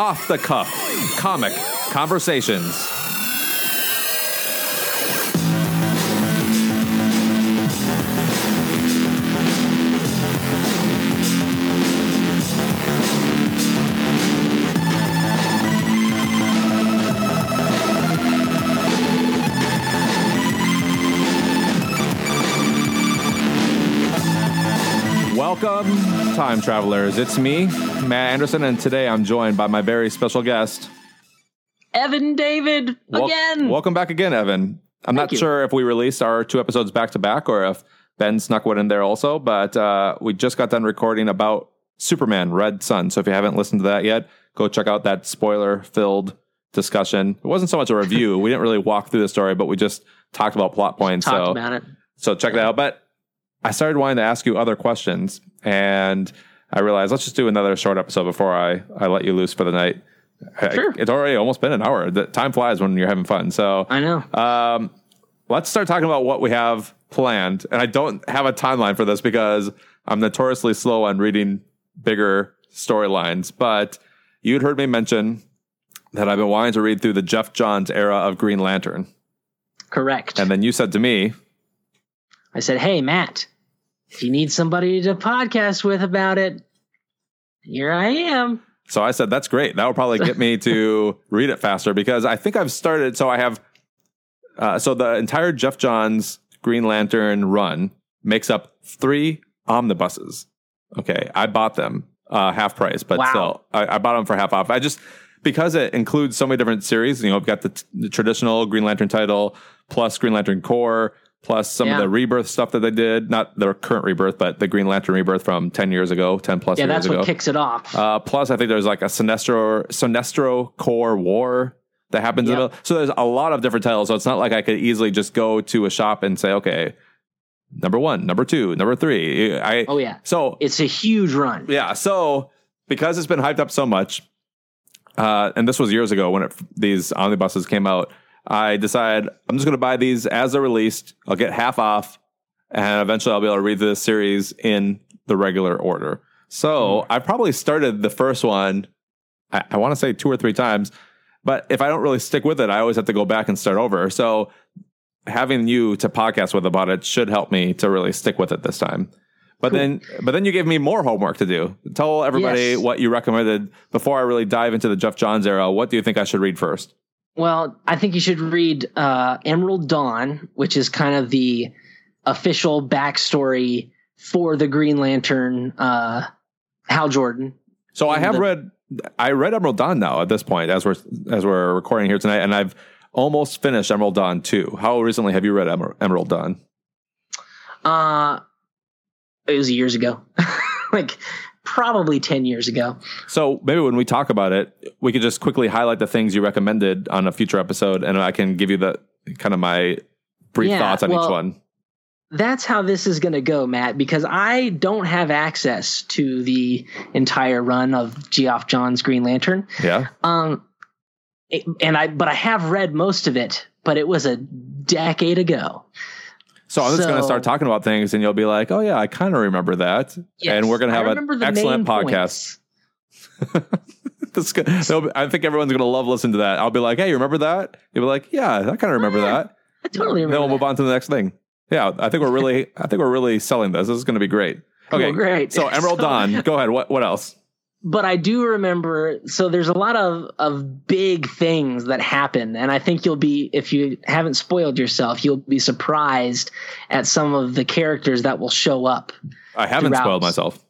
off-the-cuff comic conversations. Welcome, time travelers. It's me, Matt Anderson, and today I'm joined by my very special guest, Evan David, again. Welcome back again, Evan. I'm not sure if we released our two episodes back to back or if Ben snuck one in there also, but we just got done recording about Superman Red Sun. So if you haven't listened to that yet, go check out that spoiler-filled discussion. It wasn't so much a review. We didn't really walk through the story, but we just talked about plot points. So check that out. But I started wanting to ask you other questions, and I realized let's just do another short episode before I let you loose for the night. Sure. It's already almost been an hour. The time flies when you're having fun. So I know. Let's start talking about what we have planned. And I don't have a timeline for this because I'm notoriously slow on reading bigger storylines. But you'd heard me mention that I've been wanting to read through the Geoff Johns era of Green Lantern. Correct. And then you said to me, I said, hey, Matt, if you need somebody to podcast with about it, here I am. So I said, that's great. That will probably get me to read it faster because I think I've started. So I have. So the entire Geoff Johns Green Lantern run makes up 3 omnibuses. OK, I bought them half price, but still I bought them for half off. I just because it includes so many different series. You know, I've got the traditional Green Lantern title plus Green Lantern Corps. Plus some of the rebirth stuff that they did, not their current rebirth, but the Green Lantern rebirth from 10 years ago, 10 plus years ago. Yeah, that's what kicks it off. Plus, I think there's like a Sinestro Corps War that happens. Yep. So there's a lot of different titles. So it's not like I could easily just go to a shop and say, okay, number 1, number 2, number 3. So it's a huge run. Yeah. So because it's been hyped up so much, and this was years ago when these omnibuses came out, I decide I'm just going to buy these as they're released. I'll get half off, and eventually I'll be able to read this series in the regular order. So I probably started the first one, I want to say 2 or 3 times, but if I don't really stick with it, I always have to go back and start over. So having you to podcast with about it should help me to really stick with it this time. But then you gave me more homework to do. Tell everybody what you recommended before I really dive into the Geoff Johns era. What do you think I should read first? Well, I think you should read Emerald Dawn, which is kind of the official backstory for the Green Lantern, Hal Jordan. So I read Emerald Dawn now at this point as we're recording here tonight, and I've almost finished Emerald Dawn 2. How recently have you read Emerald Dawn? It was years ago, probably 10 years ago. So maybe when we talk about it, we could just quickly highlight the things you recommended on a future episode, and I can give you the kind of my brief thoughts on each one. That's how this is going to go, Matt, because I don't have access to the entire run of Geoff Johns Green Lantern. Yeah. But I have read most of it, but it was a decade ago. So I'm just going to start talking about things, and you'll be like, oh, yeah, I kind of remember that. Yes, and we're going to have an excellent podcast. I think everyone's going to love listening to that. I'll be like, hey, you remember that? You'll be like, yeah, I kind of remember that. I totally remember. Then we'll move on to the next thing. Yeah, I think we're really selling this. This is going to be great. Okay, oh, great. So Emerald Dawn, go ahead. What else? But I do remember, so there's a lot of big things that happen. And I think if you haven't spoiled yourself, you'll be surprised at some of the characters that will show up. I haven't spoiled myself.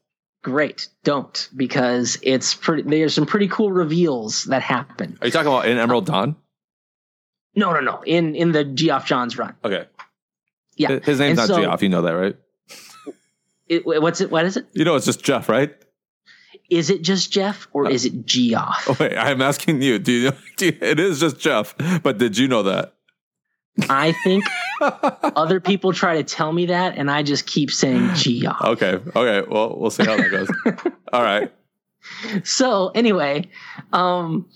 Great. Don't, because there's some pretty cool reveals that happen. Are you talking about in Emerald Dawn? No. In the Geoff Johns run. Okay. Yeah. His name's not Geoff. You know that, right? What is it? You know, it's just Geoff, right? Is it just Geoff or is it Geoff? Oh, wait, I'm asking you. It is just Geoff, but did you know that? I think other people try to tell me that, and I just keep saying Geoff. Okay. Well, we'll see how that goes. All right. So anyway, where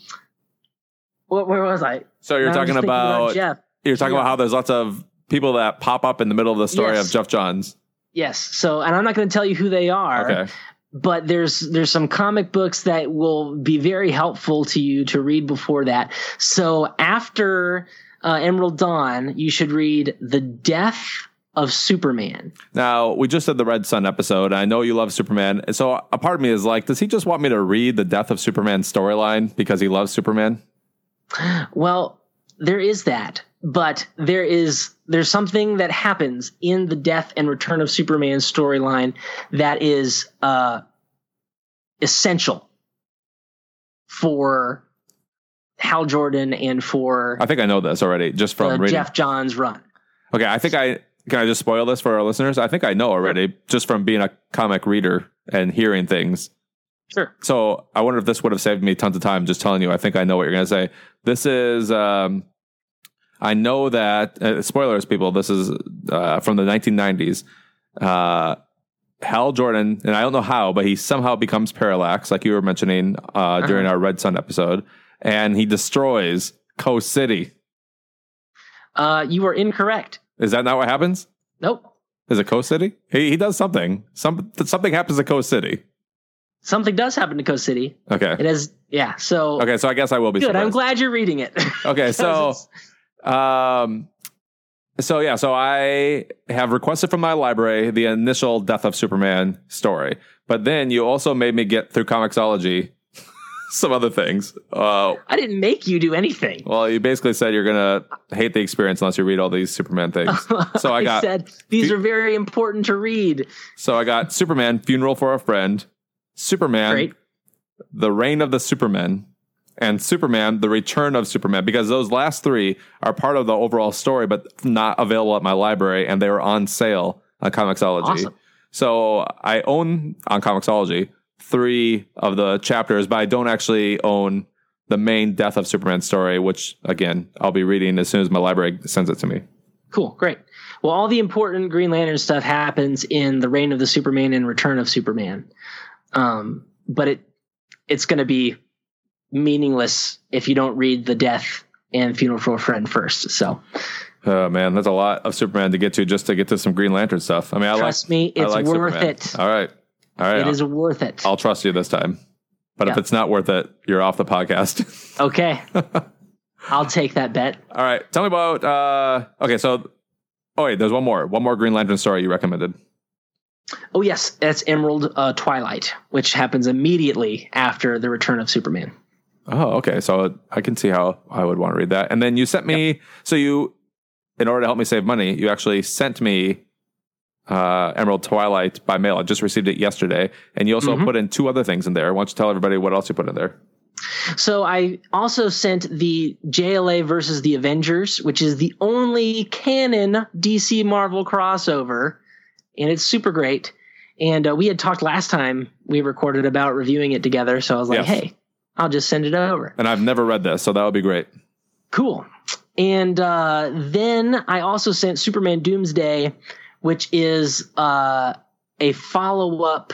was I? So you're talking about Geoff. You're talking about how there's lots of people that pop up in the middle of the story of Geoff Johns. Yes. So, and I'm not going to tell you who they are. Okay. But there's some comic books that will be very helpful to you to read before that. So after Emerald Dawn, you should read The Death of Superman. Now, we just did the Red Sun episode. I know you love Superman. So a part of me is like, does he just want me to read the Death of Superman storyline because he loves Superman? Well, there is that. But there's something that happens in the Death and Return of Superman storyline that is essential for Hal Jordan and for... I think I know this already, just from reading. Geoff Johns' run. Okay, I think Can I just spoil this for our listeners? I think I know already, sure, just from being a comic reader and hearing things. Sure. So I wonder if this would have saved me tons of time just telling you. I think I know what you're going to say. This is... I know that, spoilers, people, this is from the 1990s. Hal Jordan, and I don't know how, but he somehow becomes Parallax, like you were mentioning during our Red Sun episode, and he destroys Coast City. You are incorrect. Is that not what happens? Nope. Is it Coast City? He does something. Something happens to Coast City. Something does happen to Coast City. Okay. It is, yeah, so... Okay, so I guess I will be good, surprised. I'm glad you're reading it. Okay, so... So I have requested from my library the initial Death of Superman story, but then you also made me get through Comixology some other things. I didn't make you do anything. Well, you basically said you're going to hate the experience unless you read all these Superman things. So I said, these are very important to read. So I got Superman Funeral for a Friend, Superman, great, the Reign of the Supermen, and Superman, The Return of Superman, because those last three are part of the overall story, but not available at my library, and they were on sale on Comixology. Awesome. So I own, on Comixology, three of the chapters, but I don't actually own the main Death of Superman story, which, again, I'll be reading as soon as my library sends it to me. Cool, great. Well, all the important Green Lantern stuff happens in The Reign of the Superman and Return of Superman, but it's going to be meaningless if you don't read The Death and Funeral for a Friend first. So, oh man, that's a lot of Superman to get to just to get to some Green Lantern stuff. I mean, trust me, it's worth it. All right, it is worth it. I'll trust you this time. But If it's not worth it, you're off the podcast. Okay, I'll take that bet. All right, tell me about. There's one more Green Lantern story you recommended. Oh yes, that's Emerald Twilight, which happens immediately after The Return of Superman. Oh, okay. So I can see how I would want to read that. And then you sent me, So you, in order to help me save money, you actually sent me Emerald Twilight by mail. I just received it yesterday. And you also put in two other things in there. Why don't you tell everybody what else you put in there? So I also sent the JLA versus the Avengers, which is the only canon DC Marvel crossover. And it's super great. And we had talked last time we recorded about reviewing it together. So I was like, hey, I'll just send it over. And I've never read this, so that would be great. Cool. And then I also sent Superman Doomsday, which is a follow-up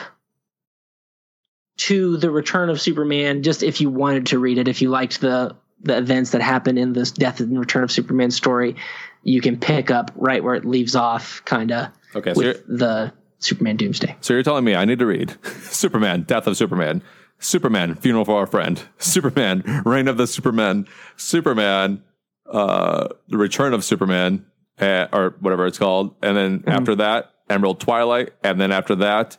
to The Return of Superman, just if you wanted to read it. If you liked the events that happened in this Death and Return of Superman story, you can pick up right where it leaves off, kind of, okay, with the Superman Doomsday. So you're telling me I need to read Superman, Death of Superman, Superman, Funeral for a Friend, Superman, Reign of the Supermen, Superman, The Return of Superman, or whatever it's called. And then after that, Emerald Twilight. And then after that,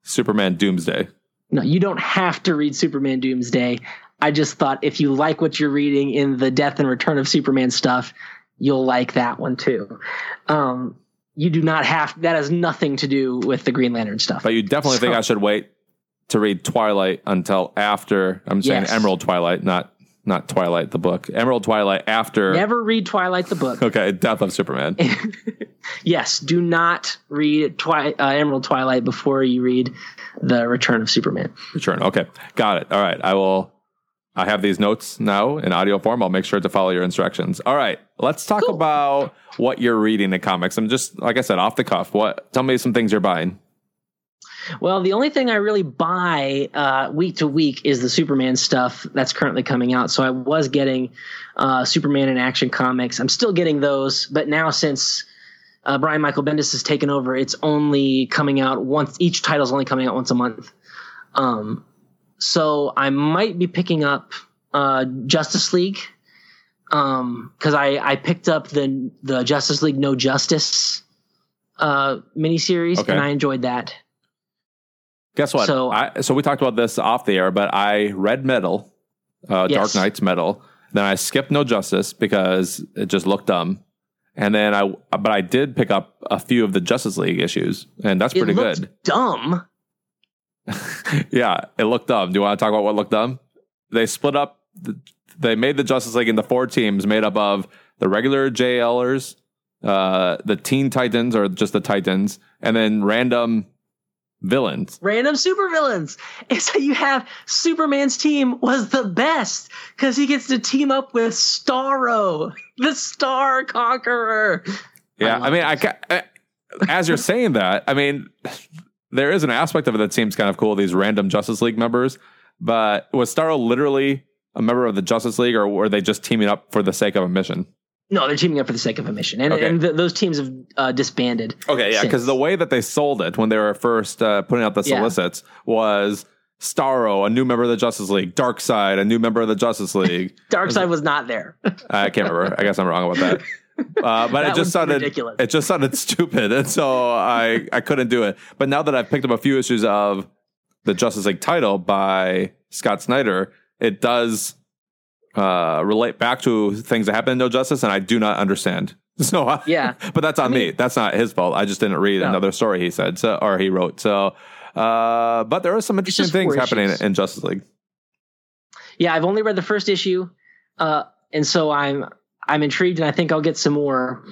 Superman Doomsday. No, you don't have to read Superman Doomsday. I just thought if you like what you're reading in the Death and Return of Superman stuff, you'll like that one too. You do not have, that has nothing to do with the Green Lantern stuff. But you definitely think I should wait to read Twilight until after. I'm saying Emerald Twilight, not Twilight the book. Emerald Twilight after. Never read Twilight the book. Okay, Death of Superman. Yes, do not read Emerald Twilight before you read The Return of Superman. Okay, got it. All right, I have these notes now in audio form. I'll make sure to follow your instructions. All right, let's talk about what you're reading in comics. I'm just, like I said, off the cuff. Tell me some things you're buying. Well, the only thing I really buy week to week is the Superman stuff that's currently coming out. So I was getting Superman in Action comics. I'm still getting those, but now since Brian Michael Bendis has taken over. It's only coming out once. Each title is only coming out once a month. So I might be picking up Justice League because I picked up the Justice League No Justice miniseries, and I enjoyed that. Guess what? So we talked about this off the air, but I read Metal, Dark Knights Metal. Then I skipped No Justice because it just looked dumb. And then I did pick up a few of the Justice League issues, and that's pretty good. It looked dumb. Yeah, it looked dumb. Do you want to talk about what looked dumb? They split up. They made the Justice League into four teams made up of the regular JLers, the Teen Titans, or just the Titans, and then random villains. Random supervillains. And so you have Superman's team was the best because he gets to team up with Starro, the Star Conqueror. Yeah, I mean, as you're saying that, I mean, there is an aspect of it that seems kind of cool, these random Justice League members. But was Starro literally a member of the Justice League, or were they just teaming up for the sake of a mission? No, they're teaming up for the sake of a mission. And those teams have disbanded. Okay, yeah, because the way that they sold it when they were first putting out the solicits was Starro, a new member of the Justice League. Darkseid, a new member of the Justice League. Darkseid was not there. I can't remember. I guess I'm wrong about that. But it just sounded ridiculous. It just sounded stupid, and so I couldn't do it. But now that I've picked up a few issues of the Justice League title by Scott Snyder, it does relate back to things that happened in No Justice, and I do not understand. So but that's on me. That's not his fault. I just didn't read another story he said or he wrote. So, but there are some interesting things happening in Justice League. Yeah, I've only read the first issue, and so I'm intrigued, and I think I'll get some more.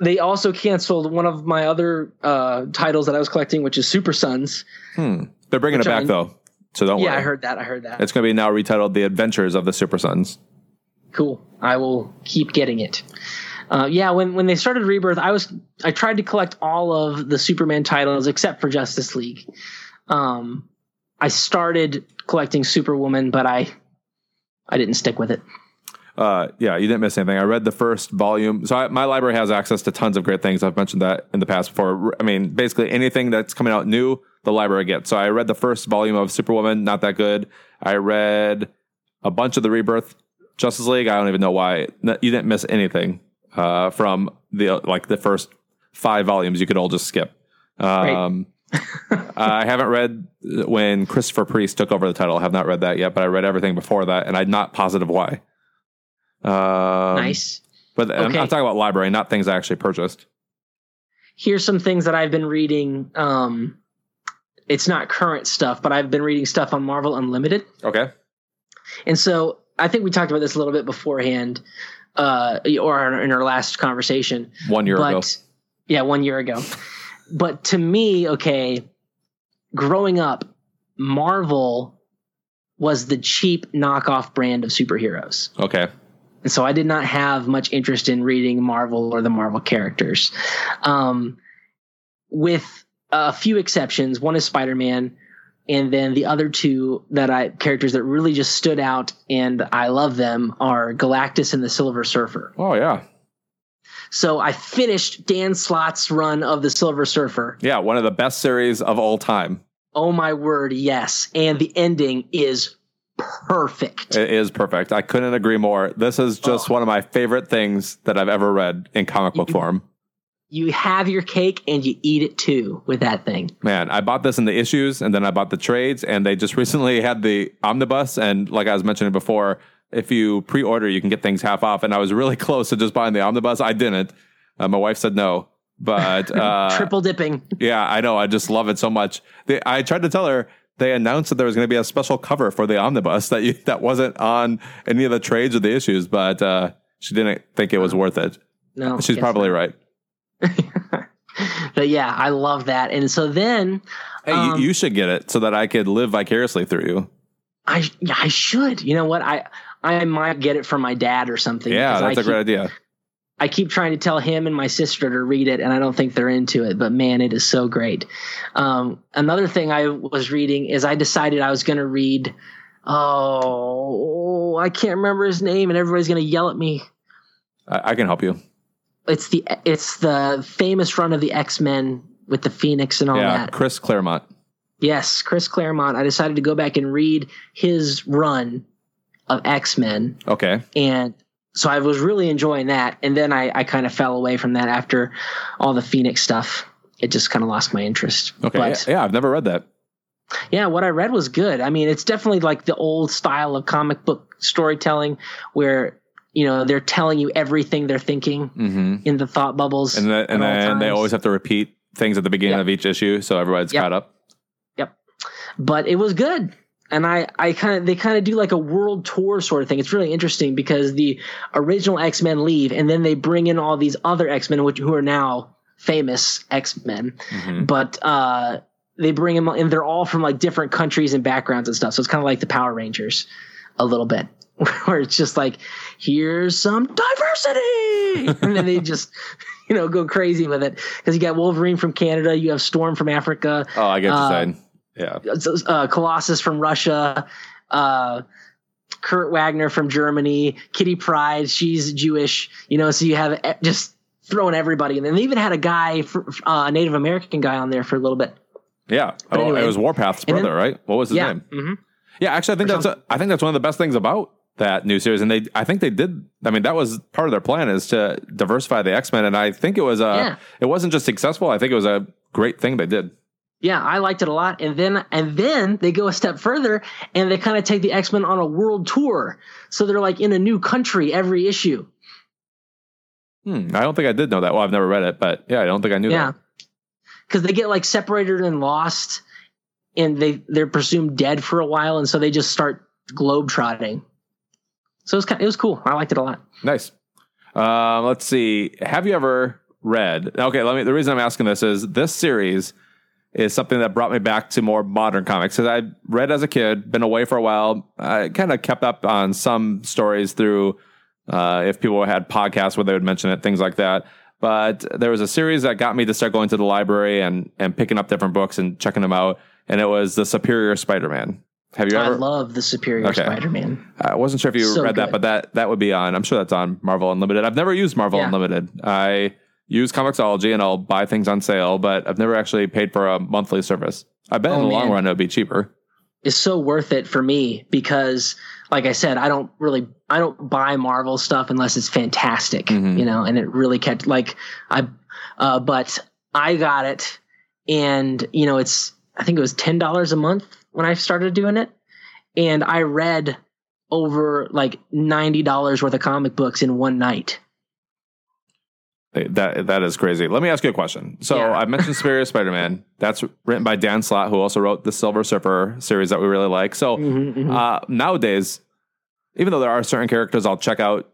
They also canceled one of my other titles that I was collecting, which is Super Sons. They're bringing it back, though, so don't worry. Yeah, I heard that. It's going to be now retitled The Adventures of the Super Sons. Cool. I will keep getting it. When they started Rebirth, I tried to collect all of the Superman titles except for Justice League. I started collecting Superwoman, but I didn't stick with it. You didn't miss anything. I read the first volume. So my library has access to tons of great things. I've mentioned that in the past before. I mean, basically anything that's coming out new, the library gets. So I read the first volume of Superwoman. Not that good. I read a bunch of the Rebirth Justice League. I don't even know why. No, you didn't miss anything from the first five volumes. You could all just skip. I haven't read when Christopher Priest took over the title. I have not read that yet, but I read everything before that, and I'm not positive why. Nice. But I'm talking about library, not things I actually purchased. Here's some things that I've been reading. It's not current stuff, but I've been reading stuff on Marvel Unlimited. Okay. And so I think we talked about this a little bit beforehand, or in our last conversation. 1 year ago. Yeah, 1 year ago. But to me, growing up, Marvel was the cheap knockoff brand of superheroes. Okay. And so I did not have much interest in reading Marvel or the Marvel characters, with a few exceptions. One is Spider-Man, and then the other two characters that really just stood out and I love them are Galactus and the Silver Surfer. Oh, yeah. So I finished Dan Slott's run of the Silver Surfer. Yeah, one of the best series of all time. Oh, my word, yes. And the ending is perfect. It is perfect. I couldn't agree more. This is just one of my favorite things that I've ever read in comic book form. You have your cake and you eat it too with that thing. Man, I bought this in the issues and then I bought the trades, and they just recently had the omnibus. And like I was mentioning before, if you pre-order, you can get things half off. And I was really close to just buying the omnibus. I didn't. My wife said no. But triple dipping. Yeah, I know. I just love it so much. I tried to tell her. They announced that there was going to be a special cover for the omnibus that wasn't on any of the trades or the issues, but she didn't think it was worth it. No, she's probably right. But yeah, I love that. And so then, hey, you should get it so that I could live vicariously through you. I should. You know what? I might get it from my dad or something. Yeah, that's a great idea. I keep trying to tell him and my sister to read it, and I don't think they're into it, but man, it is so great. Another thing I was reading is I decided I was going to read, I can't remember his name, and everybody's going to yell at me. I can help you. It's the famous run of the X-Men with the Phoenix and all that. Chris Claremont. Yes, Chris Claremont. I decided to go back and read his run of X-Men. Okay. And so I was really enjoying that. And then I kind of fell away from that after all the Phoenix stuff. It just kind of lost my interest. Okay. But, I've never read that. Yeah, what I read was good. I mean, it's definitely like the old style of comic book storytelling where, you know, they're telling you everything they're thinking in the thought bubbles. And they always have to repeat things at the beginning of each issue. So everybody's caught up. Yep. But it was good. And they kind of do like a world tour sort of thing. It's really interesting because the original X-Men leave and then they bring in all these other X-Men, who are now famous X-Men. Mm-hmm. But, they bring them and they're all from like different countries and backgrounds and stuff. So it's kind of like the Power Rangers a little bit where it's just like, here's some diversity. And then they just, you know, go crazy with it. Cause you got Wolverine from Canada. You have Storm from Africa. Oh, I get to say. Yeah. Colossus from Russia. Kurt Wagner from Germany. Kitty Pryde. She's Jewish, you know, so you have just throwing everybody. And then they even had a guy, a Native American guy on there for a little bit. Yeah. But anyway, it was Warpath's brother, right? What was his name? Mm-hmm. Yeah, actually, I think that's one of the best things about that new series. And that was part of their plan is to diversify the X-Men. And I think it was it wasn't just successful. I think it was a great thing they did. Yeah, I liked it a lot. And then they go a step further and they kind of take the X-Men on a world tour. So they're like in a new country every issue. I don't think I did know that. Well, I've never read it, but yeah, I don't think I knew that. Because they get like separated and lost and they're presumed dead for a while. And so they just start globetrotting. So it was cool. I liked it a lot. Nice. Let's see. Have you ever read? Okay. The reason I'm asking this is this series is something that brought me back to more modern comics. Cause I read as a kid, been away for a while. I kind of kept up on some stories through, if people had podcasts where they would mention it, things like that. But there was a series that got me to start going to the library and picking up different books and checking them out. And it was The Superior Spider-Man. Have you ever? I love The Superior Spider-Man. I wasn't sure if you read that, but that would be on. I'm sure that's on Marvel Unlimited. I've never used Marvel Unlimited. I use Comixology and I'll buy things on sale, but I've never actually paid for a monthly service. I bet in the long run it would be cheaper. It's so worth it for me because, like I said, I don't buy Marvel stuff unless it's fantastic, you know, and it really kept but I got it and, you know, I think it was $10 a month when I started doing it. And I read over like $90 worth of comic books in one night. That is crazy. Let me ask you a question. So I mentioned Superior Spider-Man. That's written by Dan Slott, who also wrote the Silver Surfer series that we really like. So nowadays, even though there are certain characters I'll check out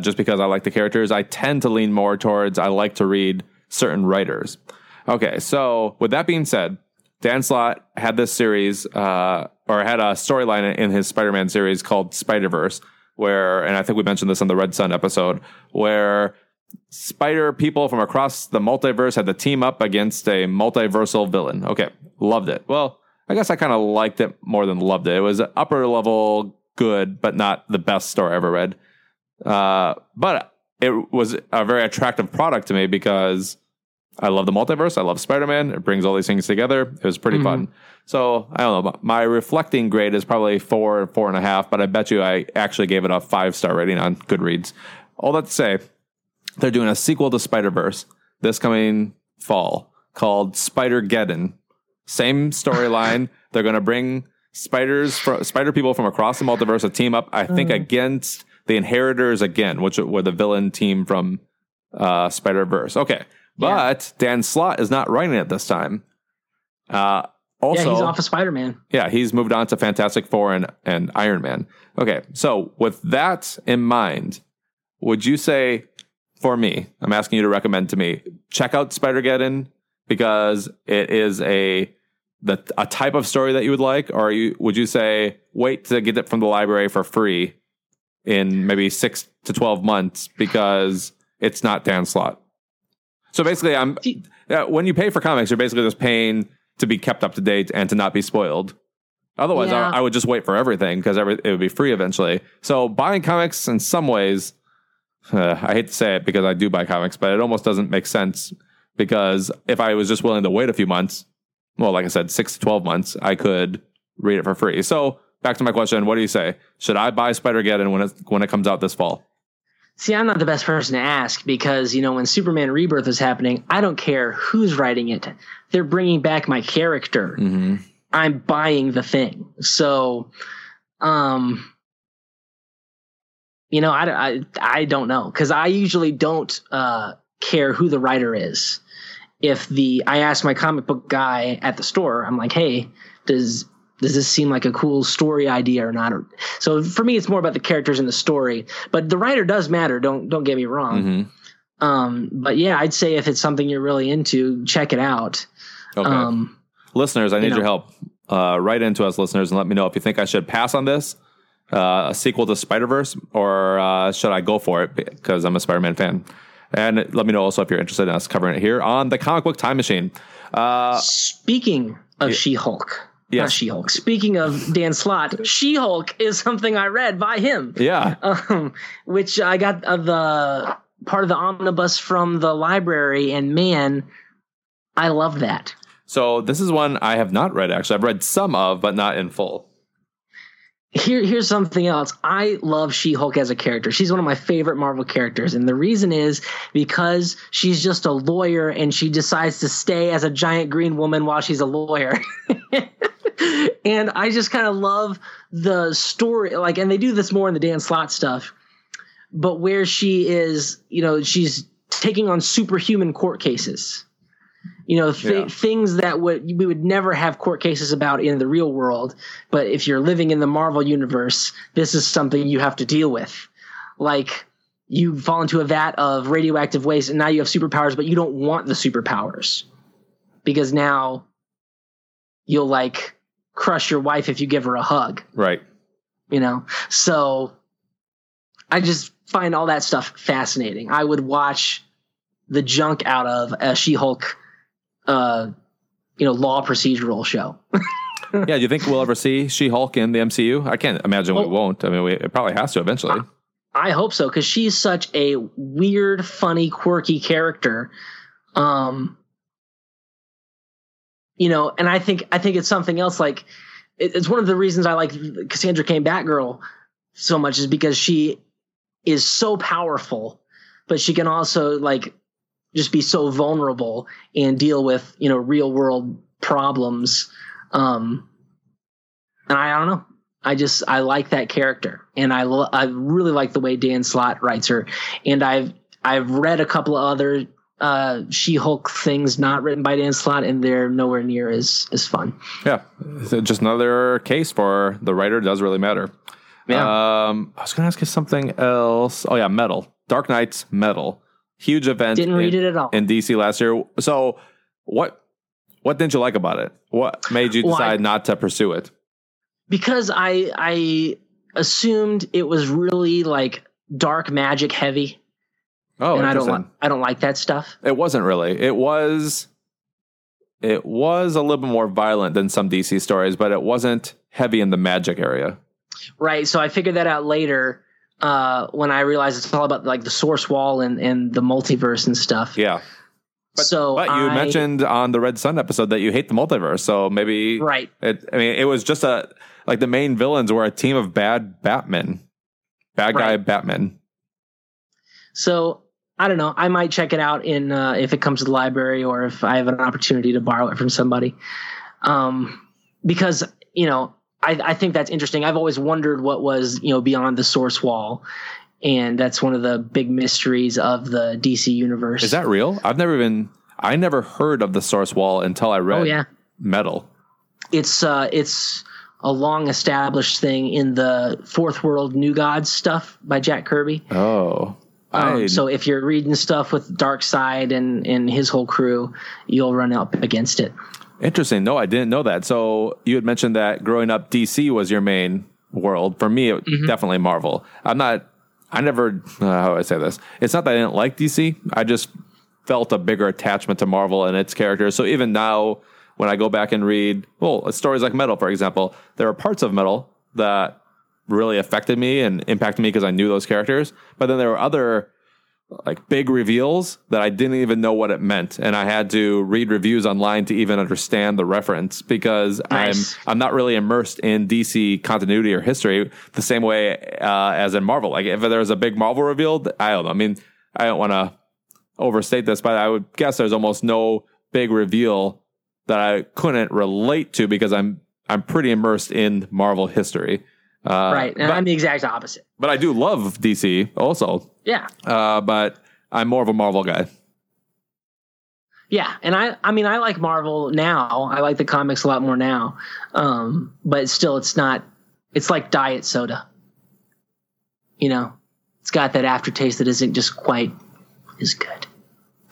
just because I like the characters, I tend to lean more towards I like to read certain writers. Okay, so with that being said, Dan Slott had this series or had a storyline in his Spider-Man series called Spider-Verse, where, and I think we mentioned this on the Red Sun episode, where Spider people from across the multiverse had to team up against a multiversal villain. Okay, loved it. Well, I guess I kind of liked it more than loved it. It was upper level good, but not the best story I ever read. But it was a very attractive product to me because I love the multiverse. I love Spider-Man. It brings all these things together. It was pretty fun. So I don't know. My reflecting grade is probably 4 or 4.5, but I bet you I actually gave it a 5-star rating on Goodreads. All that to say, they're doing a sequel to Spider-Verse this coming fall called Spider-Geddon. Same storyline. They're going to bring spider people from across the multiverse to team up, I think, against the Inheritors again, which were the villain team from Spider-Verse. Okay. But Dan Slott is not writing it this time. He's off of Spider-Man. Yeah, he's moved on to Fantastic Four and Iron Man. Okay, so with that in mind, would you say... For me, I'm asking you to recommend to me, check out Spider-Geddon because it is a type of story that you would like, or would you say wait to get it from the library for free in maybe 6 to 12 months because it's not Dan Slott? So basically, when you pay for comics, you're basically just paying to be kept up to date and to not be spoiled. Otherwise, I would just wait for everything because it would be free eventually. So buying comics in some ways... I hate to say it because I do buy comics, but it almost doesn't make sense, because if I was just willing to wait a few months, well, like I said, 6 to 12 months, I could read it for free. So back to my question, what do you say? Should I buy Spider-Geddon when it comes out this fall? See, I'm not the best person to ask because, you know, when Superman Rebirth is happening, I don't care who's writing it. They're bringing back my character. Mm-hmm. I'm buying the thing. So, you know, I don't know, because I usually don't care who the writer is. If I ask my comic book guy at the store, I'm like, hey, does this seem like a cool story idea or not? So for me, it's more about the characters in the story, but the writer does matter. Don't get me wrong. Mm-hmm. But yeah, I'd say if it's something you're really into, check it out. Okay. Listeners, I need your help. Write into us, listeners, and let me know if you think I should pass on this, a sequel to Spider-Verse, or should I go for it because I'm a Spider-Man fan? And let me know also if you're interested in us covering it here on the Comic Book Time Machine. Speaking of She-Hulk. Yes. Not She-Hulk. Speaking of Dan Slott, She-Hulk is something I read by him. Yeah. Which I got the part of the omnibus from the library, and man, I love that. So this is one I have not read, actually. I've read some of, but not in full. Here's something else. I love She-Hulk as a character. She's one of my favorite Marvel characters. And the reason is because she's just a lawyer, and she decides to stay as a giant green woman while she's a lawyer. And I just kind of love the story. Like, and they do this more in the Dan Slott stuff, but where she is, you know, she's taking on superhuman court cases. You know, things that we would never have court cases about in the real world. But if you're living in the Marvel universe, this is something you have to deal with. Like, you fall into a vat of radioactive waste, and now you have superpowers, but you don't want the superpowers, because now you'll, like, crush your wife if you give her a hug. Right. You know? So I just find all that stuff fascinating. I would watch the junk out of a She-Hulk law procedural show. Yeah, do you think we'll ever see She-Hulk in the MCU? I can't imagine we won't. I mean, it probably has to eventually. I hope so, because she's such a weird, funny, quirky character. You know, and I think it's something else. Like, it's one of the reasons I like Cassandra Cain Batgirl so much, is because she is so powerful, but she can also, like, just be so vulnerable and deal with, you know, real world problems. And I don't know. I like that character, and I really like the way Dan Slott writes her. And I've read a couple of other She-Hulk things not written by Dan Slott, and they're nowhere near as fun. Yeah. So just another case for the writer does really matter. Yeah. I was going to ask you something else. Oh yeah. Metal. Dark Knights Metal. Huge event. Didn't read it at all in DC last year. So what didn't you like about it? What made you decide not to pursue it? Because I assumed it was really, like, dark magic heavy. Oh, and I don't like that stuff. It wasn't really. It was a little bit more violent than some DC stories, but it wasn't heavy in the magic area. Right. So I figured that out later. When I realized it's all about, like, the source wall and the multiverse and stuff. Yeah. But you mentioned on the Red Sun episode that you hate the multiverse. So maybe. Right. It was just like the main villains were a team of bad guy Batman. So I don't know. I might check it out in, if it comes to the library, or if I have an opportunity to borrow it from somebody. Because, you know, I think that's interesting. I've always wondered what was, you know, beyond the source wall. And that's one of the big mysteries of the DC universe. Is that real? I never heard of the source wall until I read Metal. It's a long established thing in the Fourth World New Gods stuff by Jack Kirby. Oh. So if you're reading stuff with Darkseid and his whole crew, you'll run up against it. Interesting. No, I didn't know that. So you had mentioned that growing up, DC was your main world. For me, it was definitely Marvel. How do I say this? It's not that I didn't like DC. I just felt a bigger attachment to Marvel and its characters. So even now, when I go back and read, stories like Metal, for example, there are parts of Metal that really affected me and impacted me because I knew those characters. But then there were other like big reveals that I didn't even know what it meant. And I had to read reviews online to even understand the reference, because nice. I'm not really immersed in DC continuity or history the same way as in Marvel. Like if there's a big Marvel reveal, I don't know. I mean, I don't want to overstate this, but I would guess there's almost no big reveal that I couldn't relate to, because I'm pretty immersed in Marvel history. Right. And I'm the exact opposite. But I do love DC also. Yeah. But I'm more of a Marvel guy. Yeah. And I mean, I like Marvel now. I like the comics a lot more now. But still, it's not, it's like diet soda. You know, it's got that aftertaste that isn't just quite as good.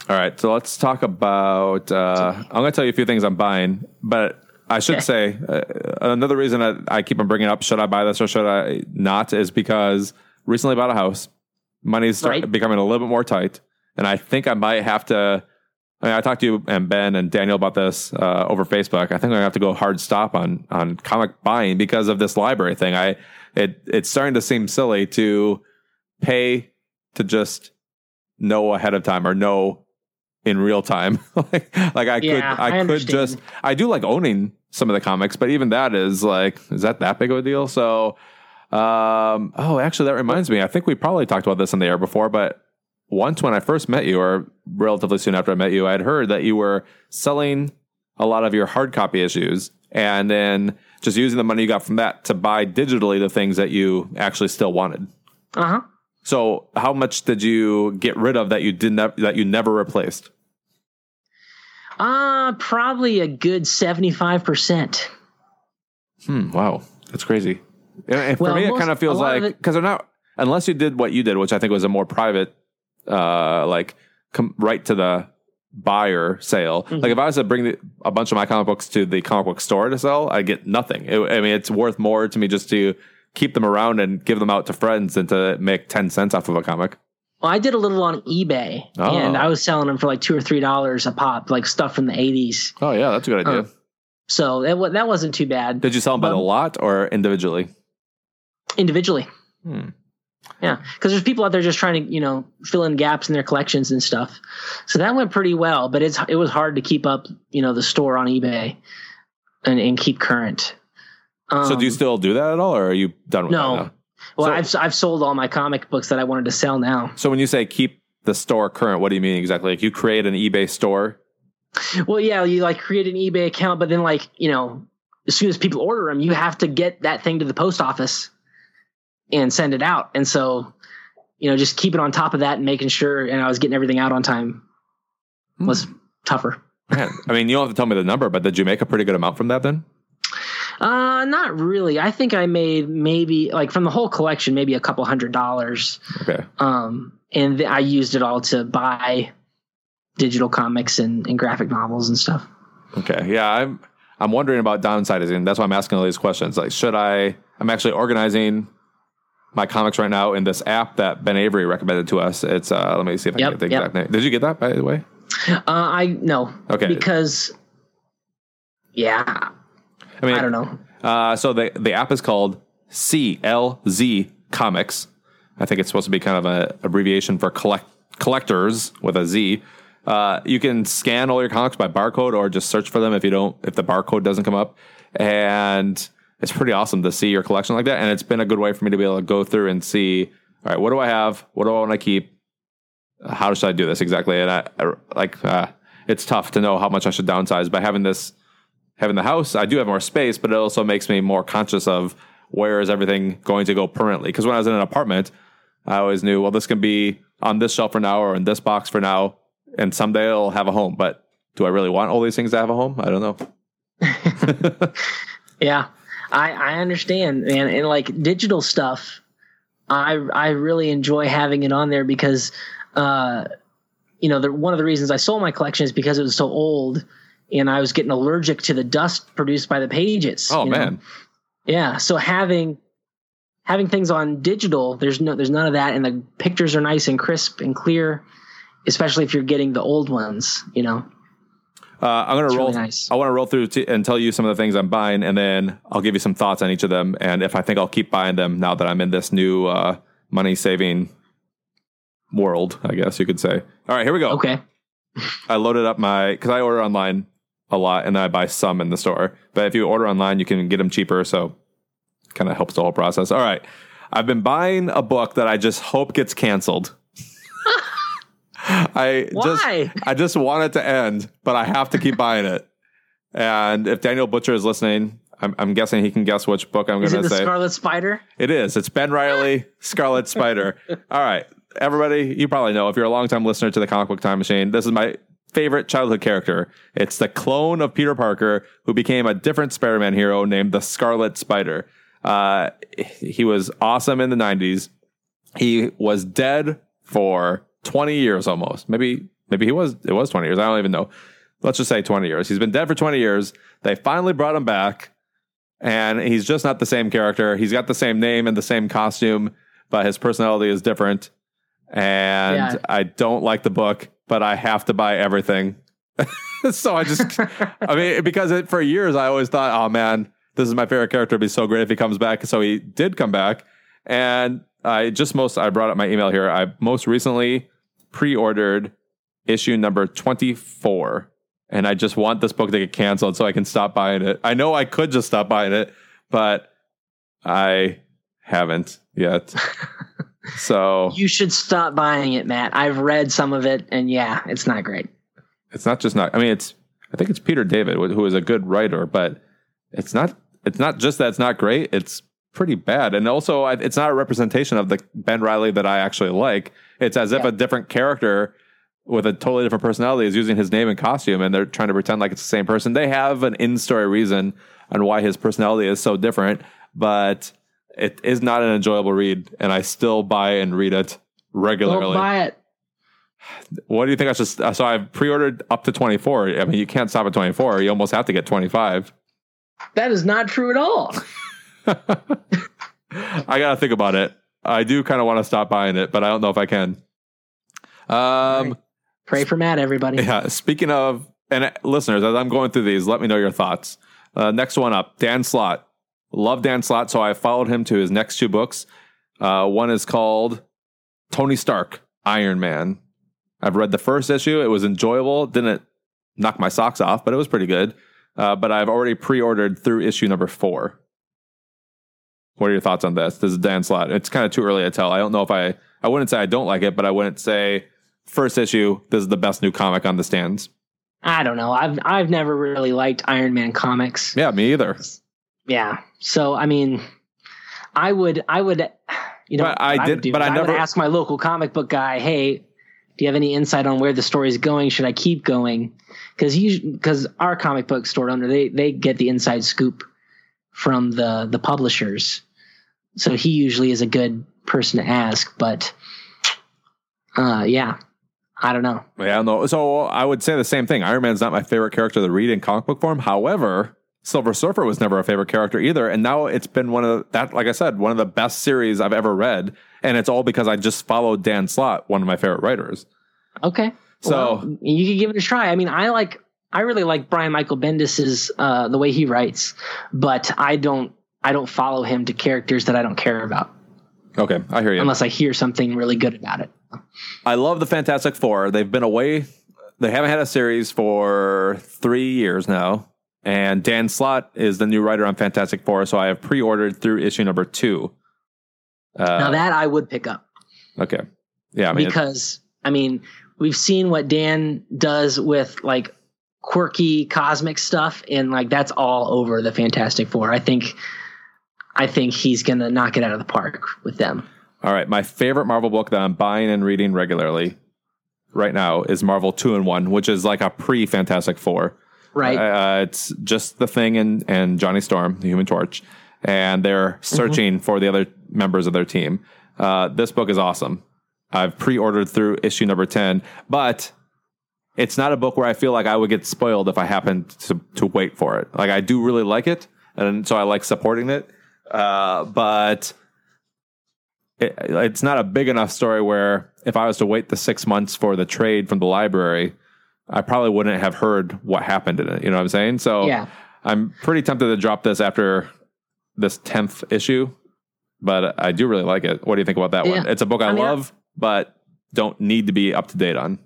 All right. So let's talk about, I'm going to tell you a few things I'm buying, but I should say another reason I keep on bringing up, should I buy this or should I not, is because recently bought a house. Money's becoming a little bit more tight. And I think I might have to, I mean, I talked to you and Ben and Daniel about this over Facebook. I think I'm going to have to go hard stop on comic buying because of this library thing. It's starting to seem silly to pay to just know ahead of time or know in real time. I could just, I do like owning some of the comics, but even that is like, is that big of a deal? So, actually that reminds me, I think we probably talked about this on the air before, but once when I first met you, or relatively soon after I met you, I'd heard that you were selling a lot of your hard copy issues and then just using the money you got from that to buy digitally the things that you actually still wanted. Uh-huh. So how much did you get rid of that you didn't, that you never replaced? Probably a good 75%. Wow. That's crazy. And for me, it kind of feels like, because they're not, unless you did what you did, which I think was a more private, right to the buyer sale. Mm-hmm. Like if I was to bring a bunch of my comic books to the comic book store to sell, I get nothing. It's worth more to me just to keep them around and give them out to friends than to make 10 cents off of a comic. Well, I did a little on eBay and I was selling them for like $2 or $3 a pop, like stuff from the 80s. Oh yeah. That's a good idea. So that wasn't too bad. Did you sell them by the lot or individually? Individually. Yeah. Cause there's people out there just trying to, you know, fill in gaps in their collections and stuff. So that went pretty well, but it was hard to keep up, you know, the store on eBay and keep current. So do you still do that at all, or are you done with that now? Well, I've sold all my comic books that I wanted to sell now. So when you say keep the store current, what do you mean exactly? Like you create an eBay store? Well, yeah, you like create an eBay account, but then like, you know, as soon as people order them, you have to get that thing to the post office and send it out. And so, you know, just keeping on top of that and making sure, and I was getting everything out on time was tougher. Man, I mean, you don't have to tell me the number, but did you make a pretty good amount from that then? Not really. I think I made maybe like from the whole collection, maybe a couple $100. Okay. And I used it all to buy digital comics and graphic novels and stuff. Okay. Yeah. I'm wondering about downsizing. That's why I'm asking all these questions. Like, I'm actually organizing my comics right now in this app that Ben Avery recommended to us. It's, let me see if I can get the exact name. Did you get that, by the way? No. Okay. Because I don't know. So the app is called CLZ Comics. I think it's supposed to be kind of an abbreviation for collectors with a Z. You can scan all your comics by barcode or just search for them if the barcode doesn't come up. And it's pretty awesome to see your collection like that. And it's been a good way for me to be able to go through and see, all right, what do I have? What do I want to keep? How should I do this exactly? And it's tough to know how much I should downsize by having this. Having the house, I do have more space, but it also makes me more conscious of where is everything going to go permanently. Because when I was in an apartment, I always knew, well, this can be on this shelf for now or in this box for now, and someday it'll have a home. But do I really want all these things to have a home? I don't know. Yeah, I understand, man. And like digital stuff, I really enjoy having it on there because, you know, one of the reasons I sold my collection is because it was so old. And I was getting allergic to the dust produced by the pages. Oh, man. Know? Yeah. So having things on digital, there's none of that. And the pictures are nice and crisp and clear, especially if you're getting the old ones, you know. I'm going to roll. Really nice. I want to roll through and tell you some of the things I'm buying, and then I'll give you some thoughts on each of them. And if I think I'll keep buying them now that I'm in this new money saving world, I guess you could say. All right, here we go. Okay. I loaded up my, because I order online a lot, and I buy some in the store. But if you order online, you can get them cheaper, so kind of helps the whole process. All right. I've been buying a book that I just hope gets canceled. I just want it to end, but I have to keep buying it. And if Daniel Butcher is listening, I'm guessing he can guess which book I'm going to say. Is it the Scarlet Spider? It is. It's Ben Reilly, Scarlet Spider. All right. Everybody, you probably know, if you're a longtime listener to the Comic Book Time Machine, this is my favorite childhood character. It's the clone of Peter Parker, who became a different Spider-Man hero named the Scarlet Spider. He was awesome in the 90s. He was dead for 20 years almost. Maybe it was 20 years. I don't even know. Let's just say 20 years. He's been dead for 20 years. They finally brought him back, and he's just not the same character. He's got the same name and the same costume, but his personality is different. And yeah. I don't like the book, but I have to buy everything. So I just, I mean, because for years I always thought, oh man, this is my favorite character. It'd be so great if he comes back. So he did come back. And I brought up my email here. I most recently pre-ordered issue number 24. And I just want this book to get canceled so I can stop buying it. I know I could just stop buying it, but I haven't yet. So you should stop buying it, Matt. I've read some of it, and yeah, it's not great. It's not just not. I mean, I think it's Peter David, who is a good writer, but it's not just that it's not great. It's pretty bad, and also it's not a representation of the Ben Reilly that I actually like. It's as if a different character with a totally different personality is using his name and costume, and they're trying to pretend like it's the same person. They have an in-story reason on why his personality is so different, but it is not an enjoyable read, and I still buy and read it regularly. Don't buy it. What do you think I should... So I've pre-ordered up to 24. I mean, you can't stop at 24. You almost have to get 25. That is not true at all. I got to think about it. I do kind of want to stop buying it, but I don't know if I can. Right. Pray for Matt, everybody. Yeah. Speaking of... And listeners, as I'm going through these, let me know your thoughts. Next one up, Dan Slott. Love Dan Slott, so I followed him to his next two books. One is called Tony Stark, Iron Man. I've read the first issue. It was enjoyable. Didn't knock my socks off, but it was pretty good. But I've already pre-ordered through issue number 4. What are your thoughts on this? This is Dan Slott. It's kind of too early to tell. I don't know if I wouldn't say I don't like it, but I wouldn't say first issue, this is the best new comic on the stands. I don't know. I've never really liked Iron Man comics. Yeah, me either. Yeah. So, I mean, I would, you know, I would ask my local comic book guy, hey, do you have any insight on where the story's going? Should I keep going? Because our comic book store owner, they get the inside scoop from the publishers. So he usually is a good person to ask, but, yeah, I don't know. Yeah, I don't know. So I would say the same thing. Iron Man's not my favorite character to read in comic book form. However, Silver Surfer was never a favorite character either, and now it's been one of the best series I've ever read, and it's all because I just followed Dan Slott, one of my favorite writers. Okay, so well, you can give it a try. I mean, I really like Brian Michael Bendis's the way he writes, but I don't follow him to characters that I don't care about. Okay, I hear you. Unless I hear something really good about it. I love the Fantastic Four. They've been away; they haven't had a series for 3 years now. And Dan Slott is the new writer on Fantastic Four, so I have pre-ordered through issue number 2. Now that I would pick up. Okay. Yeah. Because we've seen what Dan does with like quirky cosmic stuff, and like that's all over the Fantastic Four. I think he's going to knock it out of the park with them. All right. My favorite Marvel book that I'm buying and reading regularly right now is Marvel 2-in-1, which is like a pre-Fantastic Four. Right. It's just the Thing and Johnny Storm, the Human Torch, and they're searching for the other members of their team. This book is awesome. I've pre-ordered through issue number 10, but it's not a book where I feel like I would get spoiled if I happened to wait for it. Like, I do really like it, and so I like supporting it, but it's not a big enough story where if I was to wait the 6 months for the trade from the library, I probably wouldn't have heard what happened in it. You know what I'm saying? So yeah. I'm pretty tempted to drop this after this 10th issue, but I do really like it. What do you think about that one? It's a book I love, but don't need to be up to date on.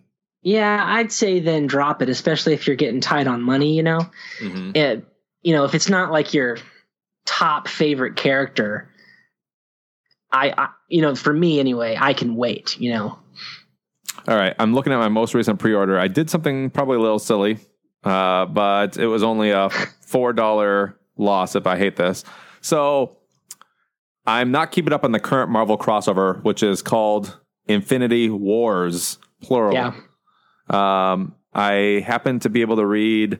Yeah, I'd say then drop it, especially if you're getting tight on money, you know. Mm-hmm. It, you know, if it's not like your top favorite character, I you know, for me anyway, I can wait, you know. All right, I'm looking at my most recent pre-order. I did something probably a little silly, but it was only a $4 loss if I hate this. So I'm not keeping up on the current Marvel crossover, which is called Infinity Wars, plural. Yeah. I happened to be able to read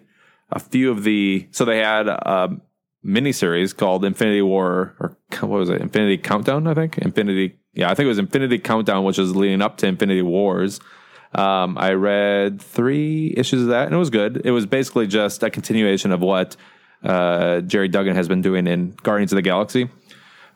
a few of the, so they had a miniseries called Infinity War, or what was it? Infinity Countdown, I think. Yeah, I think it was Infinity Countdown, which is leading up to Infinity Wars. I read 3 issues of that, and it was good. It was basically just a continuation of what Jerry Duggan has been doing in Guardians of the Galaxy.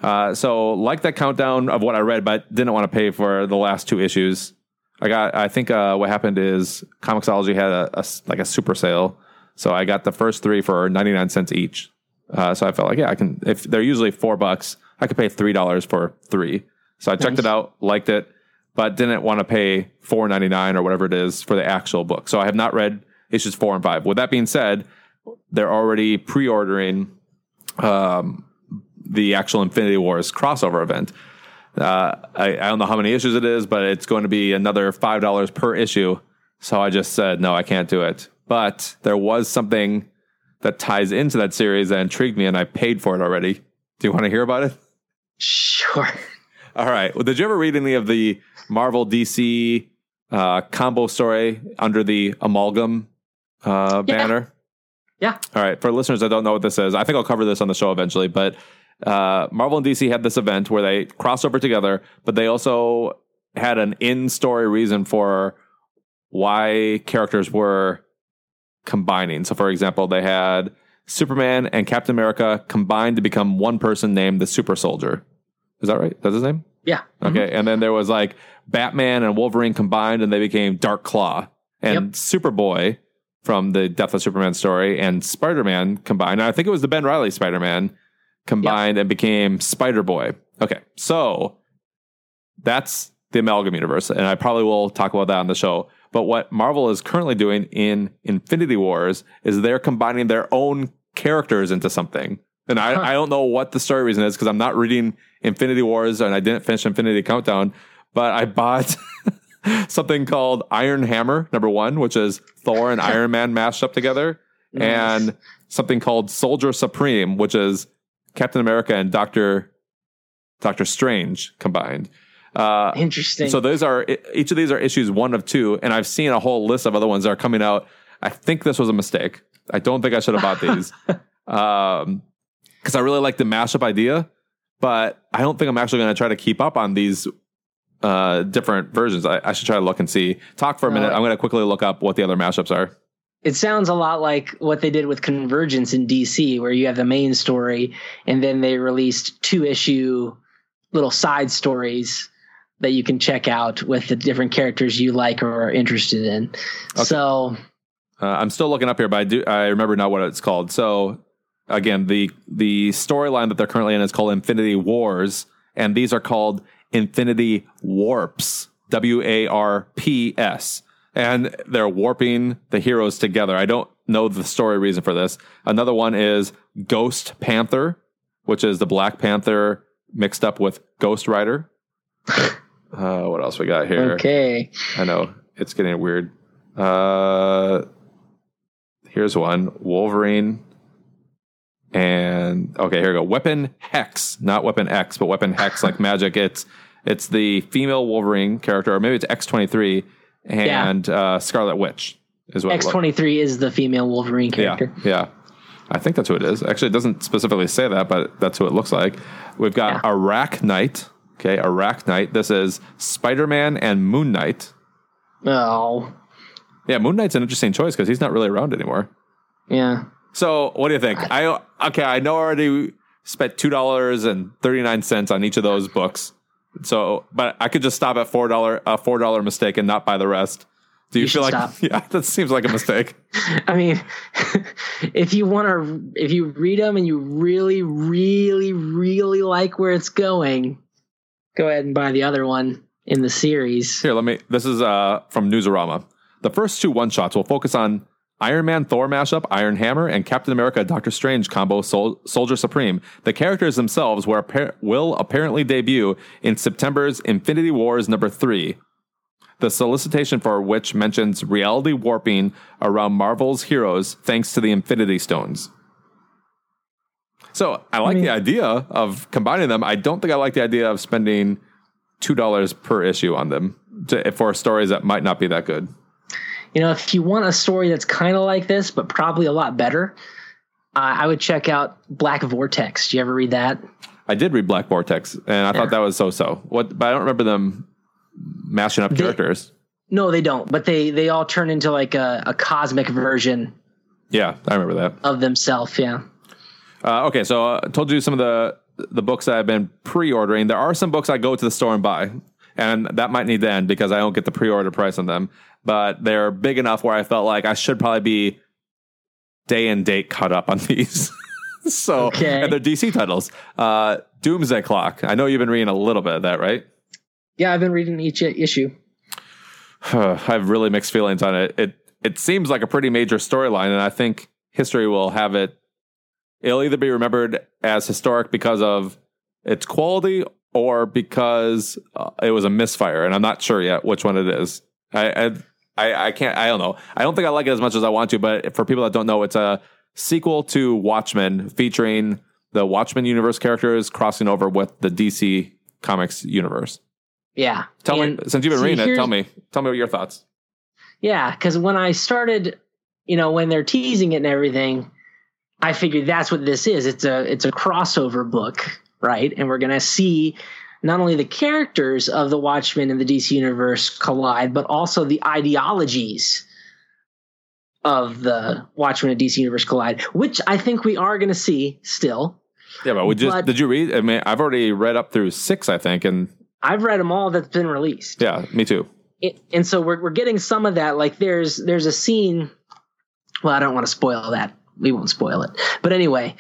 So like that countdown of what I read, but didn't want to pay for the last 2 issues. I think what happened is Comixology had a super sale. So I got the first 3 for 99 cents each. So I felt like, yeah, I can, if they're usually $4, I could pay $3 for 3. So I checked it out, liked it, but didn't want to pay $4.99 or whatever it is for the actual book. So I have not read issues 4 and 5. With that being said, they're already pre-ordering, the actual Infinity Wars crossover event. I don't know how many issues it is, but it's going to be another $5 per issue. So I just said, no, I can't do it. But there was something that ties into that series that intrigued me, and I paid for it already. Do you want to hear about it? Sure. All right. Well, did you ever read any of the Marvel DC combo story under the Amalgam banner? Yeah. All right. For listeners that don't know what this is, I think I'll cover this on the show eventually, but Marvel and DC had this event where they crossover together, but they also had an in-story reason for why characters were combining. So, for example, they had Superman and Captain America combined to become one person named the Super Soldier. Is that right? That's his name? Yeah. Okay. Mm-hmm. And then there was like Batman and Wolverine combined, and they became Dark Claw. And Superboy from the Death of Superman story and Spider-Man combined. And I think it was the Ben Reilly Spider-Man combined and became Spider-Boy. Okay. So that's the Amalgam universe. And I probably will talk about that on the show. But what Marvel is currently doing in Infinity Wars is they're combining their own characters into something. And I don't know what the story reason is, because I'm not reading Infinity Wars and I didn't finish Infinity Countdown, but I bought something called Iron Hammer, #1, which is Thor and Iron Man mashed up together, and something called Soldier Supreme, which is Captain America and Doctor Strange combined. Interesting. So those are, each of these are issues 1 of 2, and I've seen a whole list of other ones that are coming out. I think this was a mistake. I don't think I should have bought these, because I really like the mashup idea, but I don't think I'm actually going to try to keep up on these different versions. I should try to look and see. Talk for a minute. I'm going to quickly look up what the other mashups are. It sounds a lot like what they did with Convergence in DC, where you have the main story, and then they released 2-issue little side stories that you can check out with the different characters you like or are interested in. Okay. So I'm still looking up here, but I remember now what it's called. So again, the storyline that they're currently in is called Infinity Wars, and these are called Infinity Warps, WARPS. And they're warping the heroes together. I don't know the story reason for this. Another one is Ghost Panther, which is the Black Panther mixed up with Ghost Rider. What else we got here? Okay. I know, it's getting weird. Here's one. Wolverine. And okay, here we go. Weapon Hex, not Weapon X, but Weapon Hex, like magic. It's the female Wolverine character, or maybe it's X-23 and Scarlet Witch is what. X-23 is the female Wolverine character. Yeah, I think that's who it is. Actually, it doesn't specifically say that, but that's who it looks like. We've got Arachnite. Okay, Arachnite. This is Spider-Man and Moon Knight. Oh, yeah, Moon Knight's an interesting choice because he's not really around anymore. Yeah. So what do you think? I know I already spent $2.39 on each of those books. So, but I could just stop at $4 mistake and not buy the rest. Do you feel like stop? Yeah, that seems like a mistake. I mean, if you read them and you really, really, really like where it's going, go ahead and buy the other one. in the series. Here, let me. This is from Newsarama. The first two one-shots will focus on Iron Man Thor mashup, Iron Hammer, and Captain America Doctor Strange combo, Soldier Supreme. The characters themselves will apparently debut in September's Infinity Wars #3. The solicitation for which mentions reality warping around Marvel's heroes thanks to the Infinity Stones. So I like the idea of combining them. I don't think I like the idea of spending $2 per issue on them for stories that might not be that good. You know, if you want a story that's kind of like this, but probably a lot better, I would check out Black Vortex. Do you ever read that? I did read Black Vortex, and I thought that was so-so. But I don't remember them mashing up characters. No, they don't. But they all turn into like a cosmic version. Yeah, I remember that. Of themselves, yeah. Okay, so I told you some of the books that I've been pre-ordering. There are some books I go to the store and buy, and that might need to end because I don't get the pre-order price on them. But they're big enough where I felt like I should probably be day and date caught up on these. And they're DC titles. Doomsday Clock. I know you've been reading a little bit of that, right? Yeah, I've been reading each issue. I have really mixed feelings on it. It seems like a pretty major storyline, and I think history will have it. It'll either be remembered as historic because of its quality or because it was a misfire, and I'm not sure yet which one it is. I can't. I don't know. I don't think I like it as much as I want to. But for people that don't know, it's a sequel to Watchmen, featuring the Watchmen universe characters crossing over with the DC Comics universe. Yeah. Tell me, since you've been reading it, tell me what your thoughts. Yeah, because when I started, you know, when they're teasing it and everything, I figured that's what this is. It's a crossover book, right? And we're gonna see not only the characters of the Watchmen and the DC universe collide, but also the ideologies of the Watchmen and DC universe collide, which I think we are going to see still. Yeah, but did you read? I mean, I've already read up through 6, I think, and I've read them all that's been released. Yeah, me too. And so we're getting some of that. Like there's a scene. Well, I don't want to spoil that. We won't spoil it. But anyway,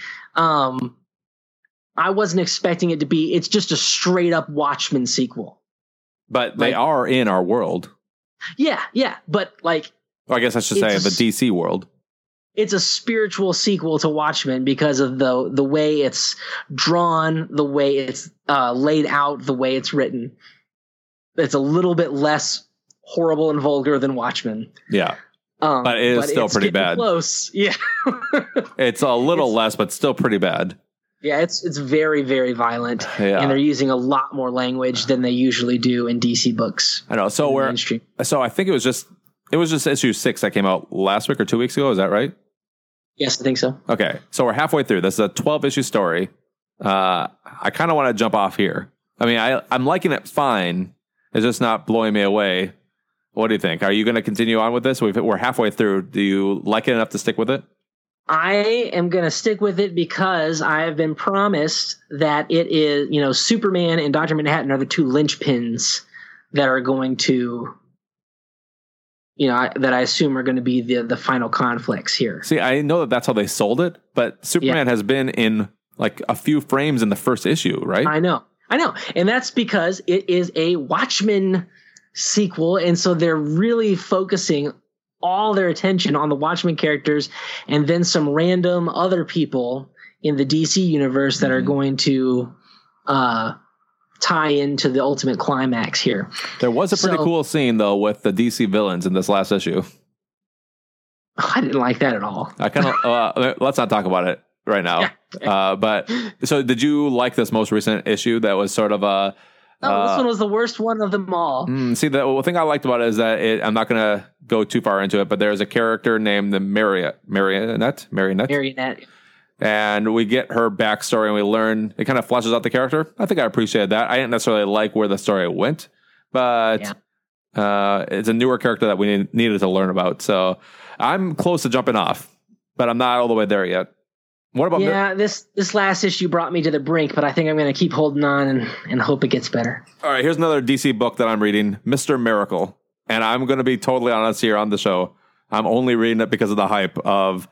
I wasn't expecting it to be. It's just a straight up Watchmen sequel. But they are in our world. Yeah. But I guess I should say the DC world. It's a spiritual sequel to Watchmen because of the way it's drawn, the way it's laid out, the way it's written. It's a little bit less horrible and vulgar than Watchmen. Yeah. But it is still pretty bad. Close. Yeah. It's a little less, but still pretty bad. Yeah, it's very, very violent, and they're using a lot more language than they usually do in DC books. I know. So I think it was just issue 6 that came out last week or 2 weeks ago. Is that right? Yes, I think so. Okay, so we're halfway through. This is a 12-issue story. I kind of want to jump off here. I mean, I'm liking it fine. It's just not blowing me away. What do you think? Are you going to continue on with this? We're halfway through. Do you like it enough to stick with it? I am going to stick with it because I have been promised that it is, you know, Superman and Dr. Manhattan are the two linchpins that are going to, you know, that I assume are going to be the final conflicts here. See, I know that's how they sold it, but Superman has been in like a few frames in the first issue, right? I know. And that's because it is a Watchmen sequel. And so they're really focusing all their attention on the Watchmen characters and then some random other people in the DC universe that are going to tie into the ultimate climax here. There was a pretty cool scene though with the DC villains in this last issue. I didn't like that at all. I kind of, let's not talk about it right now. But so did you like this most recent issue that was sort of a, this one was the worst one of them all. See, the thing I liked about it is that I'm not going to go too far into it, but there's a character named the Marionette. And we get her backstory and we learn, it kind of fleshes out the character. I think I appreciated that. I didn't necessarily like where the story went, but it's a newer character that we needed to learn about. So I'm close to jumping off, but I'm not all the way there yet. What about this last issue brought me to the brink, but I think I'm going to keep holding on and hope it gets better. All right, here's another DC book that I'm reading, Mr. Miracle. And I'm going to be totally honest here on the show. I'm only reading it because of the hype of...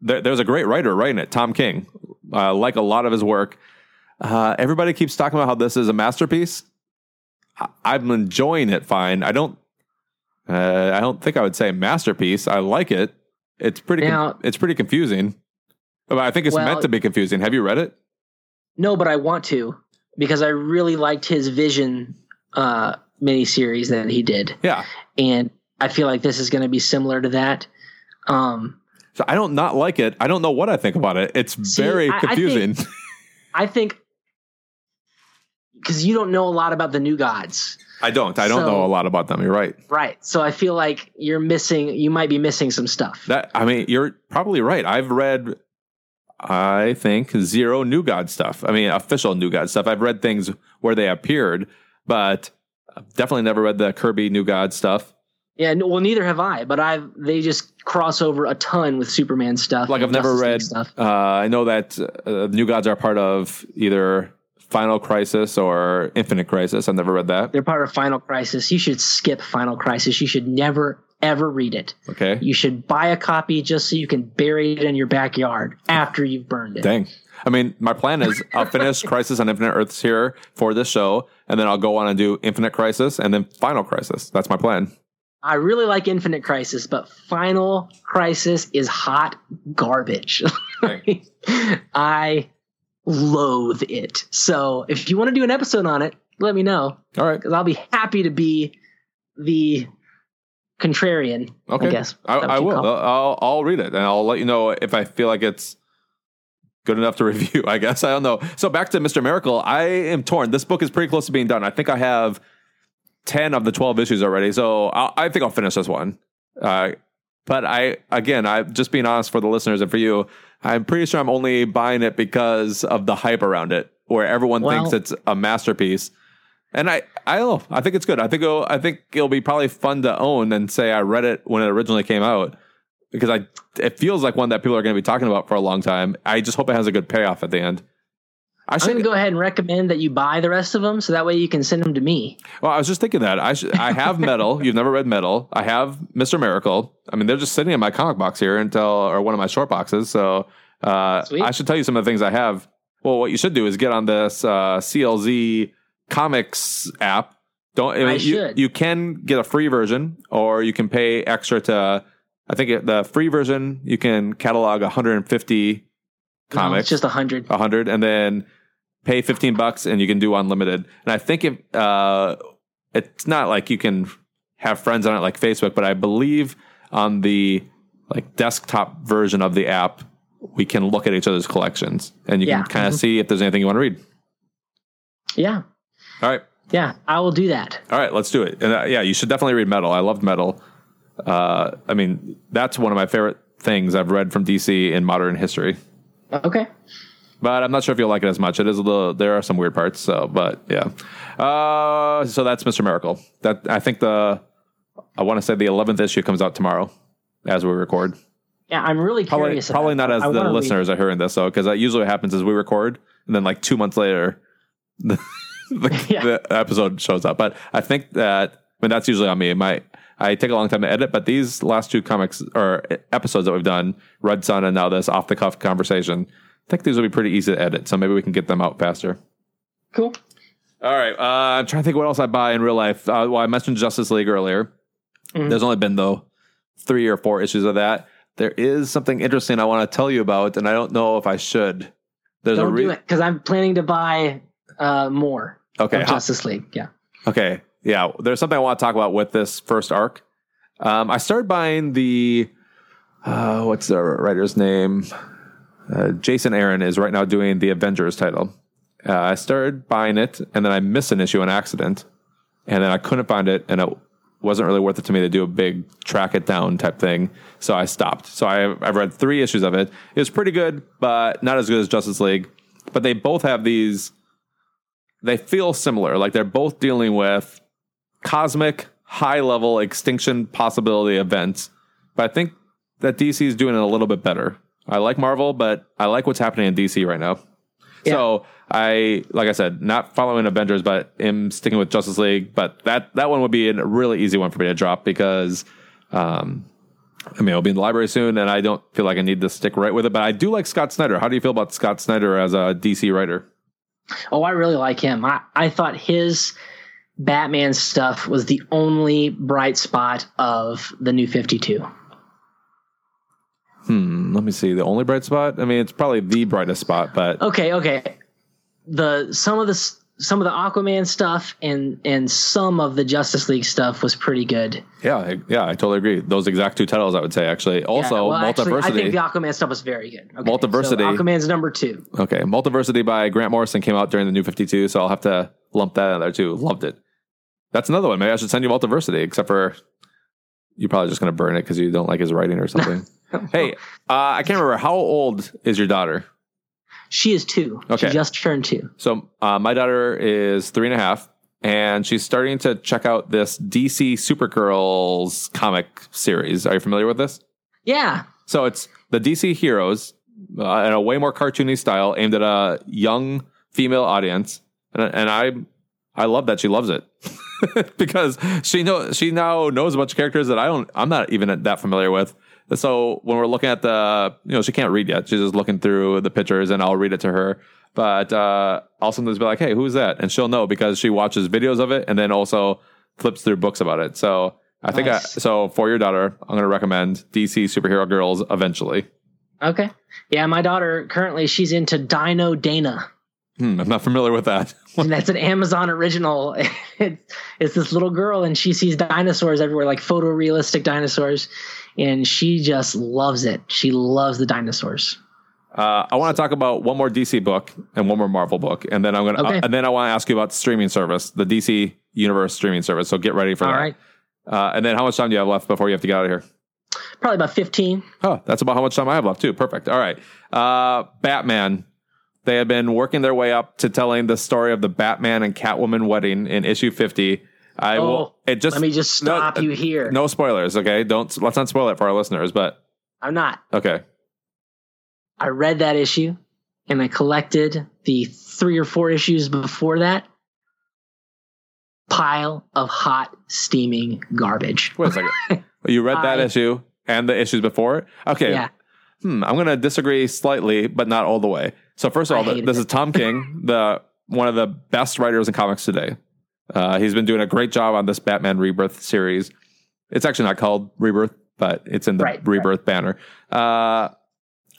There's a great writer writing it, Tom King. I like a lot of his work. Everybody keeps talking about how this is a masterpiece. I'm enjoying it fine. I don't think I would say masterpiece. I like it. It's pretty. It's pretty confusing. I think it's meant to be confusing. Have you read it? No, but I want to because I really liked his Vision miniseries that he did. Yeah, and I feel like this is going to be similar to that. So I don't not like it. I don't know what I think about it. It's very confusing. I think because you don't know a lot about the New Gods. I don't know a lot about them. You're right. Right. So I feel like you might be missing some stuff. You're probably right. I've read, I think, zero New God stuff. I mean, official New God stuff. I've read things where they appeared, but I've definitely never read the Kirby New God stuff. Yeah, well, neither have I, but they just cross over a ton with Superman stuff. Like I've never read stuff. I know that New Gods are part of either Final Crisis or Infinite Crisis. I've never read that. They're part of Final Crisis. You should skip Final Crisis. You should never, ever read it. Okay. You should buy a copy just so you can bury it in your backyard after you've burned it. Dang. I mean, my plan is I'll finish Crisis on Infinite Earths here for this show, and then I'll go on and do Infinite Crisis and then Final Crisis. That's my plan. I really like Infinite Crisis, but Final Crisis is hot garbage. I loathe it. So if you want to do an episode on it, let me know. All right. Because I'll be happy to be the contrarian, okay. I guess. I will. I'll read it, and I'll let you know if I feel like it's good enough to review, I guess. I don't know. So back to Mr. Miracle, I am torn. This book is pretty close to being done. I think I have 10 of the 12 issues already, so I think I'll finish this one. But I just being honest for the listeners and for you, I'm pretty sure I'm only buying it because of the hype around it, where everyone thinks it's a masterpiece. And I don't know. I think it's good. I think it'll be probably fun to own and say I read it when it originally came out, because it feels like one that people are going to be talking about for a long time. I just hope it has a good payoff at the end. I'm going to go ahead and recommend that you buy the rest of them, so that way you can send them to me. Well, I was just thinking that. I have Metal. You've never read Metal. I have Mr. Miracle. I mean, they're just sitting in my comic box here or one of my short boxes. So I should tell you some of the things I have. Well, what you should do is get on this CLZ Comics app. You can get a free version, or you can pay extra to, I think the free version, you can catalog 150 comics. No, it's just 100. 100, and then pay $15 and you can do unlimited. And I think if it's not like you can have friends on it like Facebook, but I believe on the like desktop version of the app, we can look at each other's collections and you can kind of see if there's anything you want to read. Yeah. All right. Yeah, I will do that. All right, let's do it. And you should definitely read Metal. I loved Metal. I mean, that's one of my favorite things I've read from DC in modern history. Okay. But I'm not sure if you'll like it as much. It is a little. There are some weird parts. So, but yeah. So that's Mr. Miracle. That I think I want to say the 11th issue comes out tomorrow, as we record. Yeah, I'm really curious. Probably not as the listeners are hearing this, though, because that usually what happens is we record, and then like 2 months later, the episode shows up. But I think that that's usually on me. I take a long time to edit, but these last two comics or episodes that we've done, Red Sun and now this off-the-cuff conversation, I think these will be pretty easy to edit, so maybe we can get them out faster. Cool. All right. I'm trying to think what else I buy in real life. I mentioned Justice League earlier. Mm-hmm. There's only been, though, 3 or 4 issues of that. There is something interesting I want to tell you about, and I don't know if I should. Do it, because I'm planning to buy more of Justice League. Yeah. Okay. Yeah, there's something I want to talk about with this first arc. I started buying the, what's the writer's name? Jason Aaron is right now doing the Avengers title. I started buying it, and then I missed an issue, an accident, and then I couldn't find it, and it wasn't really worth it to me to do a big track it down type thing, so I stopped. So I've read 3 issues of it. It was pretty good, but not as good as Justice League. But they both have these, they feel similar. Like they're both dealing with cosmic high-level extinction possibility events, but I think that DC is doing it a little bit better. I like Marvel, but I like what's happening in DC right now. Yeah. So like I said, not following Avengers, but am sticking with Justice League. But that one would be a really easy one for me to drop because, I mean, I'll be in the library soon, and I don't feel like I need to stick right with it. But I do like Scott Snyder. How do you feel about Scott Snyder as a DC writer? Oh, I really like him. I thought his Batman stuff was the only bright spot of the New 52. Let me see. The only bright spot? I mean, it's probably the brightest spot, but okay. Some of the Aquaman stuff and some of the Justice League stuff was pretty good. Yeah, I totally agree. Those exact two titles, I would say, actually. Also, yeah, well, Multiversity. Actually, I think the Aquaman stuff was very good. Okay, Multiversity. So Aquaman's number 2. Okay, Multiversity by Grant Morrison came out during the New 52, so I'll have to lump that in there too. Loved it. That's another one. Maybe I should send you Multiversity, except for you're probably just going to burn it because you don't like his writing or something. Hey, I can't remember. How old is your daughter? She is 2. Okay. She just turned 2. So my daughter is 3.5, and she's starting to check out this DC Supergirls comic series. Are you familiar with this? Yeah. So it's the DC Heroes in a way more cartoony style, aimed at a young female audience, and I love that she loves it because she now knows a bunch of characters that I'm not even that familiar with. So when we're looking at she can't read yet. She's just looking through the pictures, and I'll read it to her. But I'll sometimes be like, hey, who's that? And she'll know because she watches videos of it and then also flips through books about it. So I think so for your daughter, I'm going to recommend DC Superhero Girls eventually. Okay. Yeah, my daughter currently, she's into Dino Dana. I'm not familiar with that. And that's an Amazon original. It's this little girl, and she sees dinosaurs everywhere, like photorealistic dinosaurs, and she just loves it. She loves the dinosaurs. I want to talk about one more DC book and one more Marvel book, and then and then I want to ask you about streaming service, the DC Universe streaming service. So get ready for that. All right. And then how much time do you have left before you have to get out of here? Probably about 15. Oh, that's about how much time I have left too. Perfect. All right. Batman. They had been working their way up to telling the story of the Batman and Catwoman wedding in issue 50. Let me just stop you here. No spoilers, okay? Let's not spoil it for our listeners, but I'm not. Okay. I read that issue and I collected the 3 or 4 issues before that. Pile of hot, steaming garbage. Wait a second. You read that issue and the issues before it? Okay. Yeah. I'm going to disagree slightly, but not all the way. So first of all, this is Tom King, one of the best writers in comics today. He's been doing a great job on this Batman Rebirth series. It's actually not called Rebirth, but it's in the Rebirth banner. I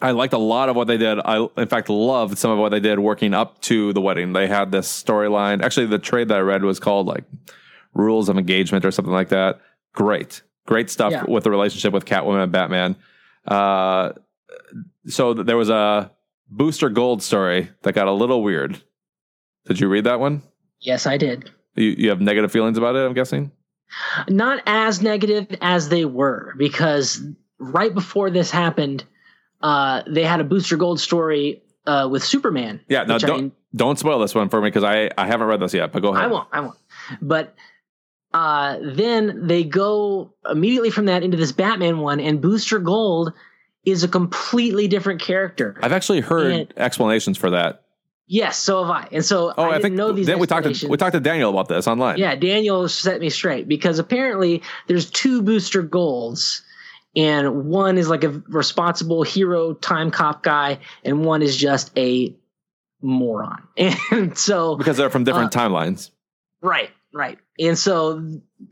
liked a lot of what they did. I, in fact, loved some of what they did working up to the wedding. They had this storyline. Actually, the trade that I read was called like Rules of Engagement or something like that. Great stuff with the relationship with Catwoman and Batman. So there was a Booster Gold story that got a little weird. Did you read that one? Yes, I did. You have negative feelings about it, I'm guessing? Not as negative as they were, because right before this happened, they had a Booster Gold story with Superman. Yeah, now don't spoil this one for me, because I haven't read this yet, but go ahead. I won't. But then they go immediately from that into this Batman one, and Booster Gold is a completely different character. I've actually heard explanations for that. Yes, so have I. And so I didn't know these explanations. We talked to Daniel about this online. Yeah, Daniel set me straight, because apparently there's 2 Booster Golds, and one is like a responsible hero time cop guy, and one is just a moron. And so because they're from different timelines. Right. And so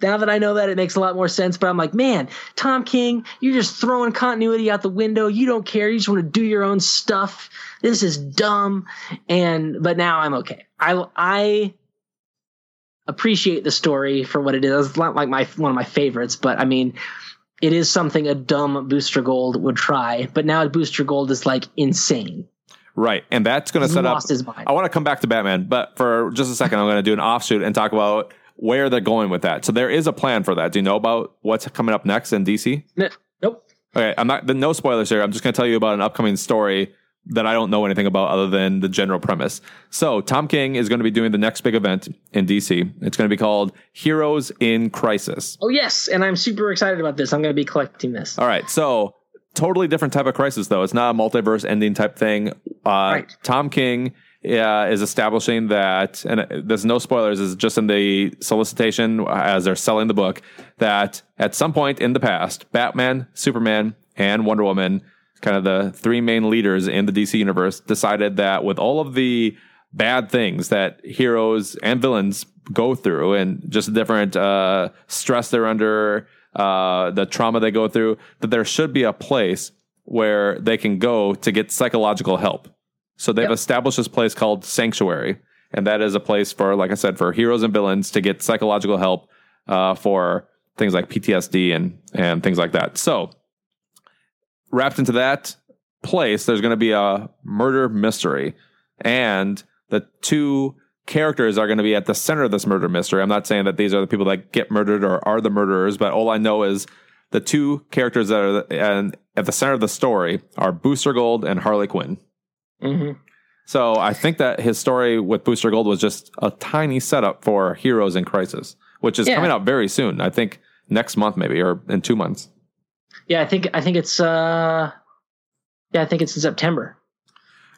now that I know that, it makes a lot more sense. But I'm like, man, Tom King, you're just throwing continuity out the window. You don't care. You just want to do your own stuff. This is dumb. But now I'm okay. I appreciate the story for what it is. It's not like one of my favorites, but I mean, it is something a dumb Booster Gold would try. But now Booster Gold is like insane. Right, and that's going to set up. I want to come back to Batman, but for just a second, I'm going to do an offshoot and talk about where they're going with that. So there is a plan for that. Do you know about what's coming up next in DC? Nope. Okay, no spoilers here. I'm just going to tell you about an upcoming story that I don't know anything about other than the general premise. So Tom King is going to be doing the next big event in DC. It's going to be called Heroes in Crisis. Oh, yes, and I'm super excited about this. I'm going to be collecting this. All right, so totally different type of crisis, though. It's not a multiverse ending type thing. Right. Tom King is establishing that, and there's no spoilers, is just in the solicitation as they're selling the book, that at some point in the past, Batman, Superman, and Wonder Woman, kind of the 3 main leaders in the DC universe, decided that with all of the bad things that heroes and villains go through and just different stress they're under, the trauma they go through, that there should be a place where they can go to get psychological help. So they've established this place called Sanctuary. And that is a place for, like I said, for heroes and villains to get psychological help for things like PTSD and things like that. So wrapped into that place, there's going to be a murder mystery. And the two characters are going to be at the center of this murder mystery. I'm not saying that these are the people that get murdered or are the murderers, but all I know is the two characters that are at the center of the story are Booster Gold and Harley Quinn. Mm-hmm. So I think that his story with Booster Gold was just a tiny setup for Heroes in Crisis, which is coming out very soon. I think next month, maybe, or in 2 months. Yeah, I think it's in September.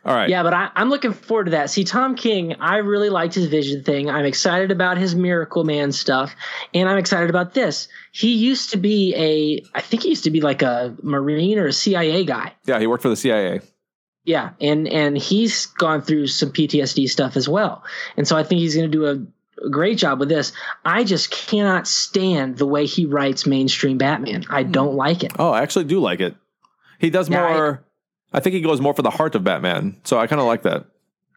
All right. Yeah, but I'm looking forward to that. See, Tom King, I really liked his Vision thing. I'm excited about his Miracle Man stuff, and I'm excited about this. He used to be like a Marine or a CIA guy. Yeah, he worked for the CIA. Yeah, and he's gone through some PTSD stuff as well. And so I think he's going to do a great job with this. I just cannot stand the way he writes mainstream Batman. I don't like it. Oh, I actually do like it. He does more... I think he goes more for the heart of Batman, so I kind of like that.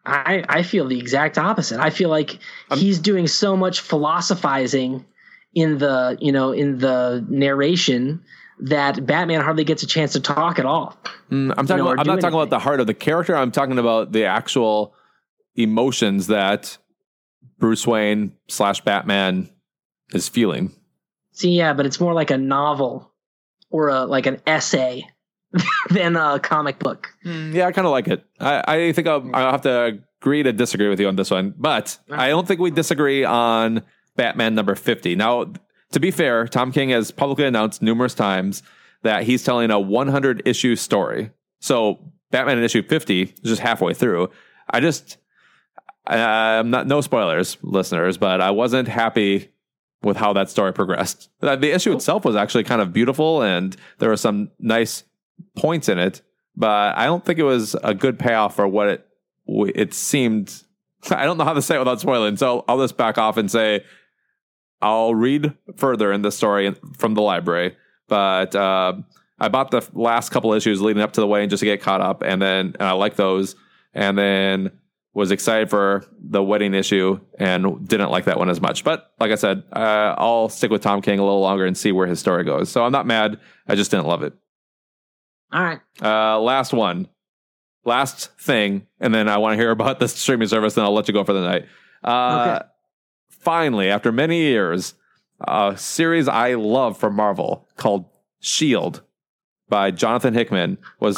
I feel the exact opposite. I feel like he's doing so much philosophizing in the narration that Batman hardly gets a chance to talk at all. I'm not talking about the heart of the character. I'm talking about the actual emotions that Bruce Wayne / Batman is feeling. See, yeah, but it's more like a novel or like an essay than a comic book. Yeah, I kind of like it. I think I'll have to agree to disagree with you on this one, but I don't think we disagree on Batman number 50. Now, to be fair, Tom King has publicly announced numerous times that he's telling a 100-issue story. So Batman in issue 50 is just halfway through. No spoilers, listeners, but I wasn't happy with how that story progressed. The issue itself was actually kind of beautiful, and there were some nice points in it, but I don't think it was a good payoff for what it seemed. I don't know how to say it without spoiling, so I'll just back off and say I'll read further in the story from the library, but I bought the last couple issues leading up to the wedding just to get caught up, and I like those, and then was excited for the wedding issue and didn't like that one as much. But like I said, I'll stick with Tom King a little longer and see where his story goes. So I'm not mad. I just didn't love it. All right. Last thing, and then I want to hear about the streaming service, and I'll let you go for the night. Okay. Finally, after many years, a series I love from Marvel called S.H.I.E.L.D. by Jonathan Hickman was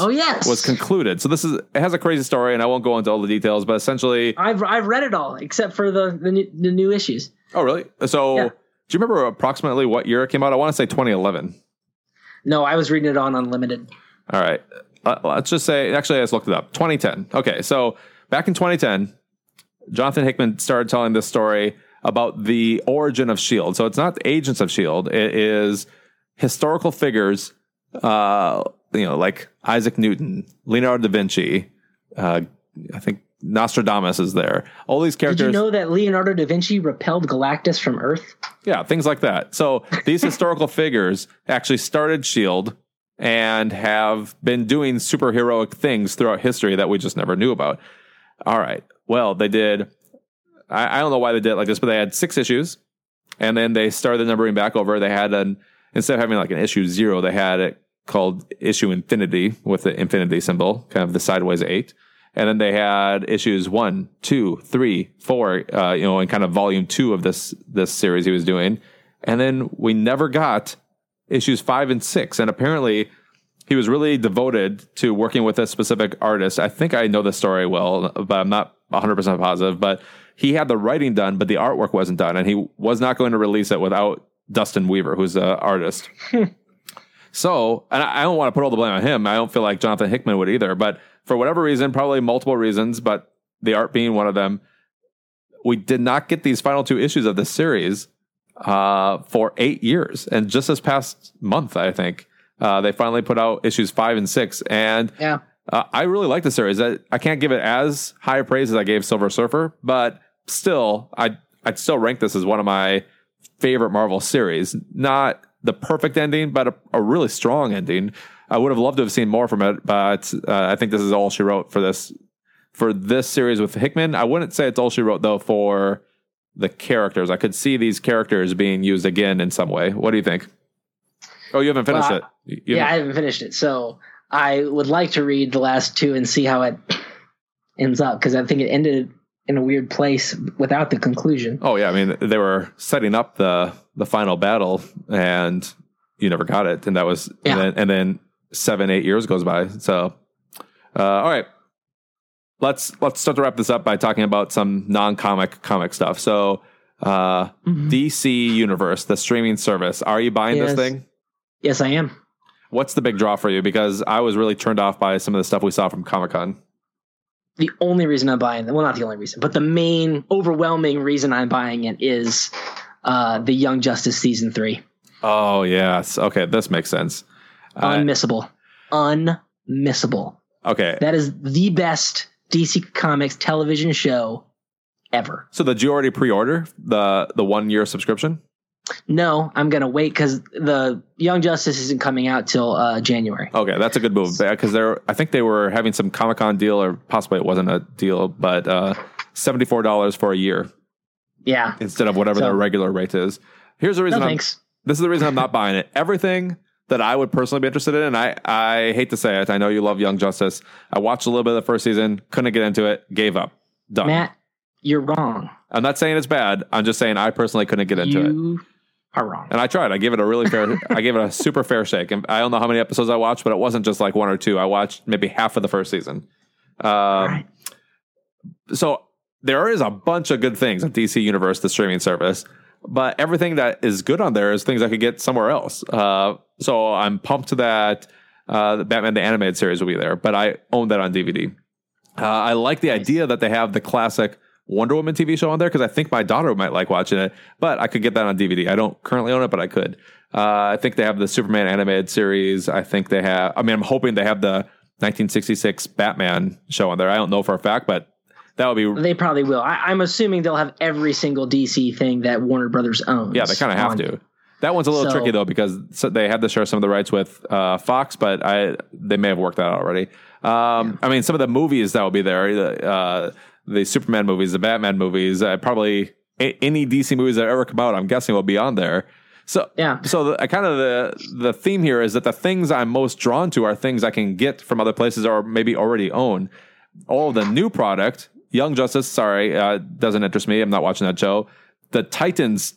concluded. So it has a crazy story, and I won't go into all the details, but essentially, I've read it all except for the new issues. Oh, really? So, yeah. Do you remember approximately what year it came out? I want to say 2011. No, I was reading it on Unlimited. All right. Let's just say, actually, I just looked it up. 2010. Okay. So back in 2010, Jonathan Hickman started telling this story about the origin of S.H.I.E.L.D. So it's not agents of S.H.I.E.L.D. It is historical figures, like Isaac Newton, Leonardo da Vinci. I think Nostradamus is there. All these characters. Did you know that Leonardo da Vinci repelled Galactus from Earth? Yeah. Things like that. So these historical figures actually started S.H.I.E.L.D. and have been doing superheroic things throughout history that we just never knew about. All right. Well, they did. I don't know why they did it like this, but they had 6 issues, and then they started numbering back over. They had instead of having like an issue 0, they had it called issue infinity with the infinity symbol, kind of the sideways 8. And then they had issues 1, 2, 3, 4, in kind of volume 2 of this series he was doing. And then we never got issues 5 and 6, and apparently he was really devoted to working with a specific artist. I think I know the story well, but I'm not 100% positive, but he had the writing done, but the artwork wasn't done, and he was not going to release it without Dustin Weaver, who's an artist. So, and I don't want to put all the blame on him. I don't feel like Jonathan Hickman would either, but for whatever reason, probably multiple reasons, but the art being one of them, we did not get these final 2 issues of this series for 8 years, and just this past month, I think they finally put out issues 5 and 6, and I really like the series. I can't give it as high praise as I gave Silver Surfer, but still, I I'd still rank this as one of my favorite Marvel series. Not the perfect ending, but a really strong ending. I would have loved to have seen more from it, but I think this is all she wrote for this series with Hickman. I wouldn't say it's all she wrote, though, for the characters. I could see these characters being used again in some way. What do you think? Oh, you haven't finished it. I haven't finished it. So I would like to read the last two and see how it ends up, because I think it ended in a weird place without the conclusion. Oh, yeah. I mean, they were setting up the final battle, and you never got it. And that was, yeah. and then 7-8 years goes by. So, all right. Let's start to wrap this up by talking about some non-comic stuff. So DC Universe, the streaming service. Are you buying this thing? Yes, I am. What's the big draw for you? Because I was really turned off by some of the stuff we saw from Comic-Con. The only reason I'm buying it, well, not the only reason, but the main overwhelming reason I'm buying it is the Young Justice Season 3. Oh, yes. Okay, this makes sense. Unmissable. Unmissable. Okay. That is the best DC Comics television show ever. So did you already pre-order the 1-year subscription? No, I'm going to wait because the Young Justice isn't coming out till January. Okay, that's a good move because I think they were having some Comic-Con deal, or possibly it wasn't a deal, but $74 for a year. Yeah. Instead of whatever their regular rate is. Here's the reason. This is the reason I'm not buying it. Everything that I would personally be interested in, and I hate to say it, I know you love Young Justice. I watched a little bit of the first season, couldn't get into it, gave up. Done. Matt, you're wrong. I'm not saying it's bad. I'm just saying I personally couldn't get into it. You are wrong. And I tried. I gave it a really fair, I gave it a super fair shake. And I don't know how many episodes I watched, but it wasn't just like one or two. I watched maybe half of the first season. Right. So there is a bunch of good things at DC Universe, the streaming service. But everything that is good on there is things I could get somewhere else. So I'm pumped that the Batman the Animated Series will be there. But I own that on DVD. I like the idea that they have the classic Wonder Woman TV show on there because I think my daughter might like watching it. But I could get that on DVD. I don't currently own it, but I could. I think they have the Superman Animated Series. I think they have... I mean, I'm hoping they have the 1966 Batman show on there. I don't know for a fact, but... That would be. They probably will. I'm assuming they'll have every single DC thing that Warner Brothers owns. Yeah, they kind of have to. That one's a little tricky though because they had to share some of the rights with Fox, but they may have worked that out already. I mean, some of the movies that will be there, the Superman movies, the Batman movies, probably any DC movies that ever come out, I'm guessing will be on there. So yeah. So kind of the theme here is that the things I'm most drawn to are things I can get from other places or maybe already own. All the new product. Young Justice, doesn't interest me. I'm not watching that show. The Titans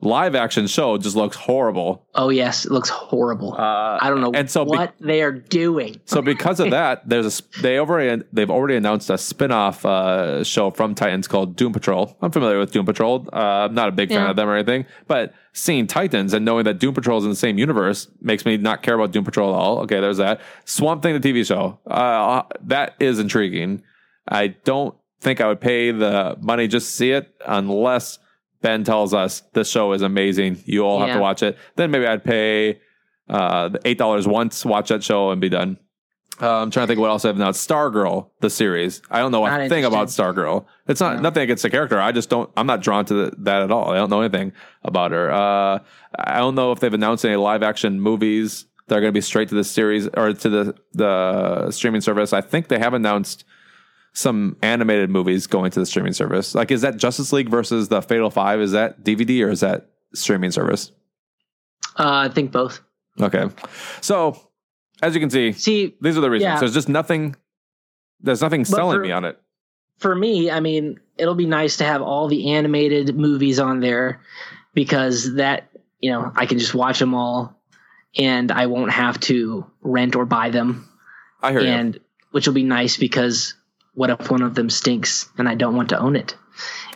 live action show just looks horrible. Oh, yes. It looks horrible. I don't know what they are doing. So because of that, they've already announced a spinoff show from Titans called Doom Patrol. I'm familiar with Doom Patrol. I'm not a big fan of them or anything, but seeing Titans and knowing that Doom Patrol is in the same universe makes me not care about Doom Patrol at all. Okay, there's that. Swamp Thing, the TV show. That is intriguing. I don't think I would pay the money just to see it unless Ben tells us this show is amazing. You all have to watch it. Then maybe I'd pay the $8 once, watch that show, and be done. I'm trying to think what else I have now. Stargirl, the series. I don't know a thing about Stargirl. It's not nothing against the character. I just don't. I'm not drawn to that at all. I don't know anything about her. I don't know if they've announced any live action movies that are going to be straight to the series or to the streaming service. I think they have announced some animated movies going to the streaming service. Like, is that Justice League versus the Fatal Five? Is that DVD or is that streaming service? I think both. Okay. So as you can see these are the reasons. There's just nothing. There's nothing selling me on it. For me, I mean, it'll be nice to have all the animated movies on there because that, you know, I can just watch them all and I won't have to rent or buy them. I hear you. And which will be nice because what if one of them stinks and I don't want to own it?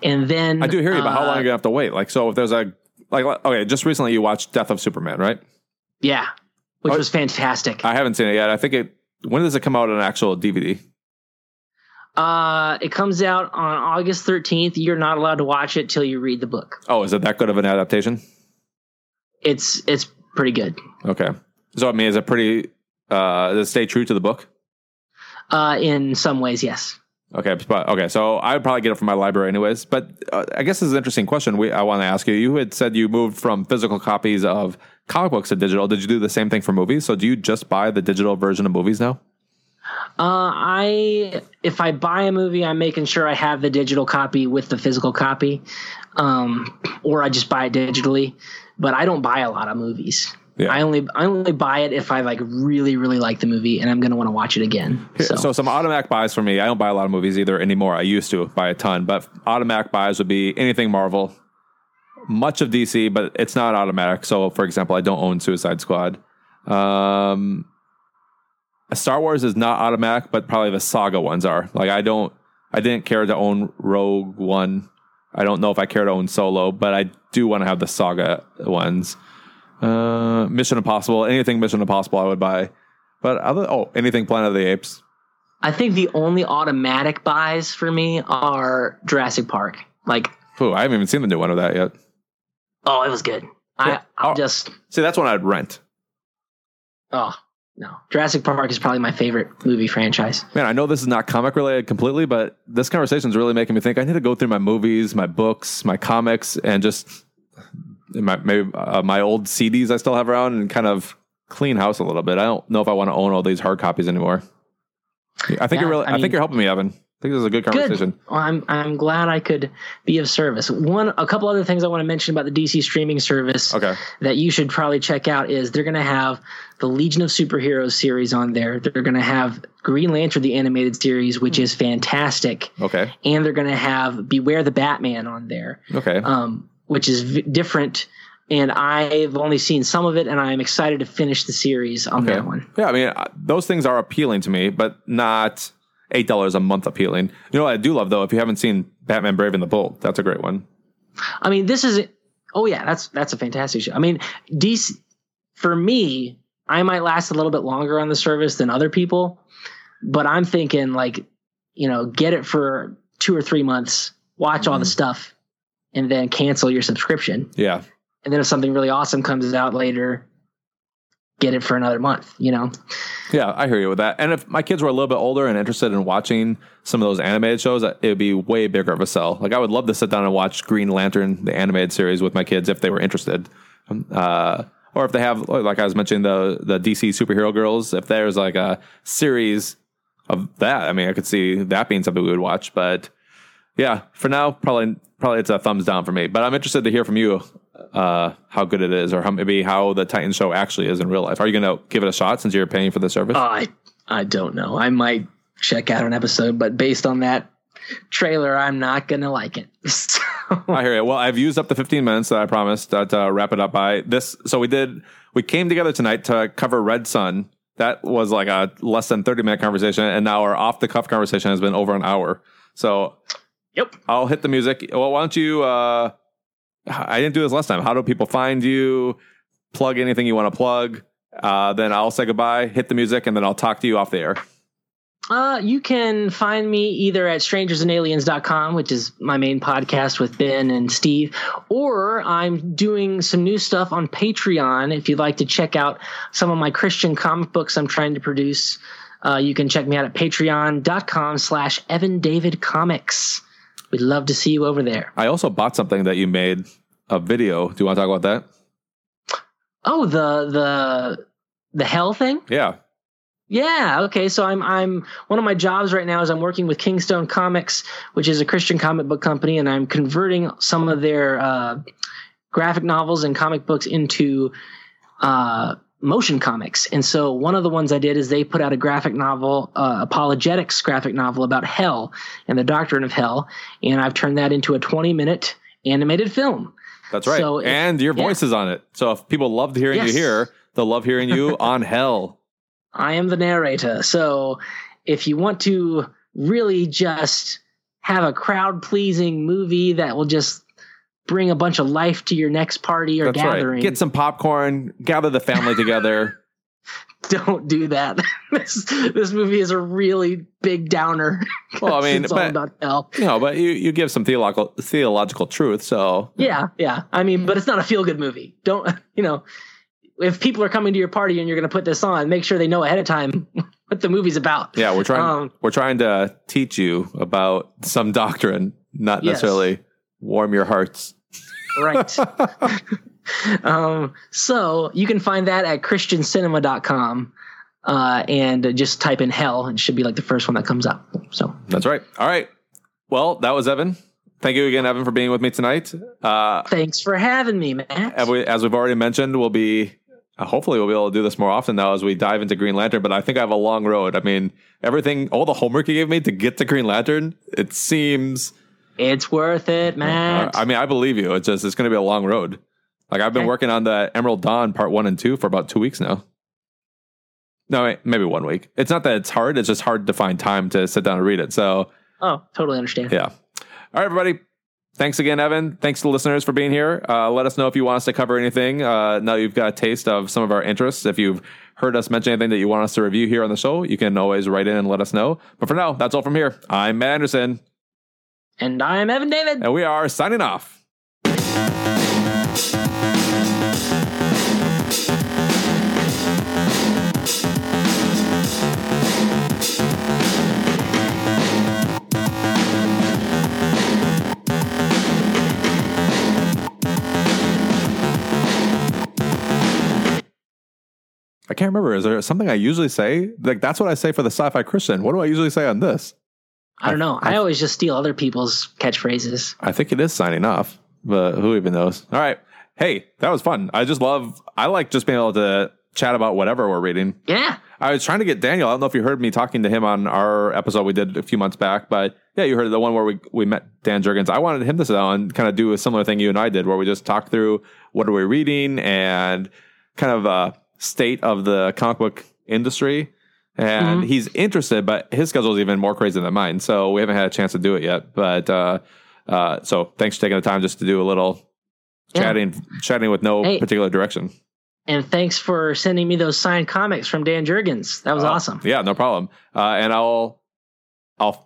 And then I do hear you, but how long are you gonna have to wait? Like, so if there's just recently you watched Death of Superman, right? Yeah. Which was fantastic. I haven't seen it yet. I think when does it come out on an actual DVD? It comes out on August 13th. You're not allowed to watch it till you read the book. Oh, is it that good of an adaptation? It's pretty good. Okay. So I mean, is it pretty does it stay true to the book? In some ways, yes. Okay. So I would probably get it from my library anyways. But I guess this is an interesting question I want to ask you. You had said you moved from physical copies of comic books to digital. Did you do the same thing for movies? So do you just buy the digital version of movies now? If I buy a movie, I'm making sure I have the digital copy with the physical copy, or I just buy it digitally. But I don't buy a lot of movies. Yeah. I only buy it if I like really, really like the movie and I'm going to want to watch it again. So some automatic buys for me. I don't buy a lot of movies either anymore. I used to buy a ton, but automatic buys would be anything Marvel, much of DC, but it's not automatic. So, for example, I don't own Suicide Squad. Star Wars is not automatic, but probably the saga ones are. Like I didn't care to own Rogue One. I don't know if I care to own Solo, but I do want to have the saga ones. Mission Impossible, anything Mission Impossible I would buy, but anything Planet of the Apes. I think the only automatic buys for me are Jurassic Park. I haven't even seen the new one of that yet. Oh, it was good. Yeah. See, that's one I'd rent. Oh no, Jurassic Park is probably my favorite movie franchise. Man, I know this is not comic related completely, but this conversation is really making me think. I need to go through my movies, my books, my comics, and just. My old CDs I still have around and kind of clean house a little bit. I don't know if I want to own all these hard copies anymore. I think you're helping me, Evan. I think this is a good conversation. Good. Well, I'm glad I could be of service. A couple other things I want to mention about the DC streaming service that you should probably check out is they're going to have the Legion of Superheroes series on there. They're going to have Green Lantern, the animated series, which is fantastic. Okay. And they're going to have Beware the Batman on there. Okay. Which is different, and I've only seen some of it, and I'm excited to finish the series on that one. Yeah, I mean, those things are appealing to me, but not $8 a month appealing. You know what I do love, though, if you haven't seen Batman Brave and the Bold, that's a great one. I mean, this is – oh, yeah, that's a fantastic show. I mean, DC, for me, I might last a little bit longer on the service than other people, but I'm thinking, get it for 2 or 3 months, watch all the stuff, and then cancel your subscription. Yeah. And then if something really awesome comes out later, get it for another month, Yeah, I hear you with that. And if my kids were a little bit older and interested in watching some of those animated shows, it would be way bigger of a sell. I would love to sit down and watch Green Lantern, the animated series, with my kids if they were interested. Or if they have, like I was mentioning, the DC Superhero Girls, if there's like a series of that, I mean, I could see that being something we would watch. But yeah, for now, probably it's a thumbs down for me, but I'm interested to hear from you how good it is, or how the Titan show actually is in real life. Are you going to give it a shot since you're paying for the service? I don't know. I might check out an episode, but based on that trailer, I'm not going to like it. So. I hear you. Well, I've used up the 15 minutes that I promised to wrap it up by this. So we came together tonight to cover Red Sun. That was like a less than 30-minute conversation, and now our off-the-cuff conversation has been over an hour. So... Yep. I'll hit the music. Well, why don't you, I didn't do this last time. How do people find you? Plug anything you want to plug. Then I'll say goodbye, hit the music, and then I'll talk to you off the air. You can find me either at strangersandaliens.com, which is my main podcast with Ben and Steve, or I'm doing some new stuff on Patreon. If you'd like to check out some of my Christian comic books I'm trying to produce, you can check me out at patreon.com/EvanDavidComics. We'd love to see you over there. I also bought something that you made, a video. Do you want to talk about that? Oh, the hell thing? Yeah. Yeah. Okay. So I'm one of my jobs right now is I'm working with Kingstone Comics, which is a Christian comic book company, and I'm converting some of their graphic novels and comic books into motion comics. And so one of the ones I did is they put out a graphic novel, apologetics graphic novel about hell and the doctrine of hell. And I've turned that into a 20-minute animated film. That's right. So your voice is on it. So if people loved hearing you here, they'll love hearing you on hell. I am the narrator. So if you want to really just have a crowd pleasing movie that will just bring a bunch of life to your next party or That's gathering. Right. Get some popcorn, gather the family together. Don't do that. This movie is a really big downer. Well, I mean, it's all about hell. No, but you give some theological truth. So yeah. I mean, but it's not a feel good movie. Don't if people are coming to your party and you're going to put this on, make sure they know ahead of time what the movie's about. Yeah, we're trying to teach you about some doctrine, not necessarily warm your hearts. Right. So you can find that at christiancinema.com. And just type in hell and it should be like the first one that comes up. So that's right. All right. Well, that was Evan. Thank you again, Evan, for being with me tonight. Thanks for having me, Matt. As we've already mentioned, we'll be, hopefully we'll be able to do this more often now as we dive into Green Lantern, but I think I have a long road. I mean, all the homework you gave me to get to Green Lantern, it seems. It's worth it, Matt. I mean, I believe you. It's just, it's going to be a long road. Like I've been working on the Emerald Dawn Part 1 and 2 for about 2 weeks now. No, maybe 1 week. It's not that it's hard. It's just hard to find time to sit down and read it. So. Oh, totally understand. Yeah. All right, everybody. Thanks again, Evan. Thanks to the listeners for being here. Let us know if you want us to cover anything. Now you've got a taste of some of our interests. If you've heard us mention anything that you want us to review here on the show, you can always write in and let us know. But for now, that's all from here. I'm Matt Anderson. And I'm Evan David. And we are signing off. I can't remember. Is there something I usually say? Like, that's what I say for the Sci-Fi Christian. What do I usually say on this? I don't know. I always just steal other people's catchphrases. I think it is signing off, but who even knows? All right. Hey, that was fun. I like just being able to chat about whatever we're reading. Yeah. I was trying to get Daniel. I don't know if you heard me talking to him on our episode we did a few months back, but yeah, you heard the one where we met Dan Jurgens. I wanted him to sit down and kind of do a similar thing you and I did, where we just talked through what are we reading and kind of, state of the comic book industry, and he's interested, but his schedule is even more crazy than mine, so we haven't had a chance to do it yet, but so thanks for taking the time just to do a little chatting with no particular direction. And thanks for sending me those signed comics from Dan Jurgens. That was awesome. Yeah, no problem. And I'll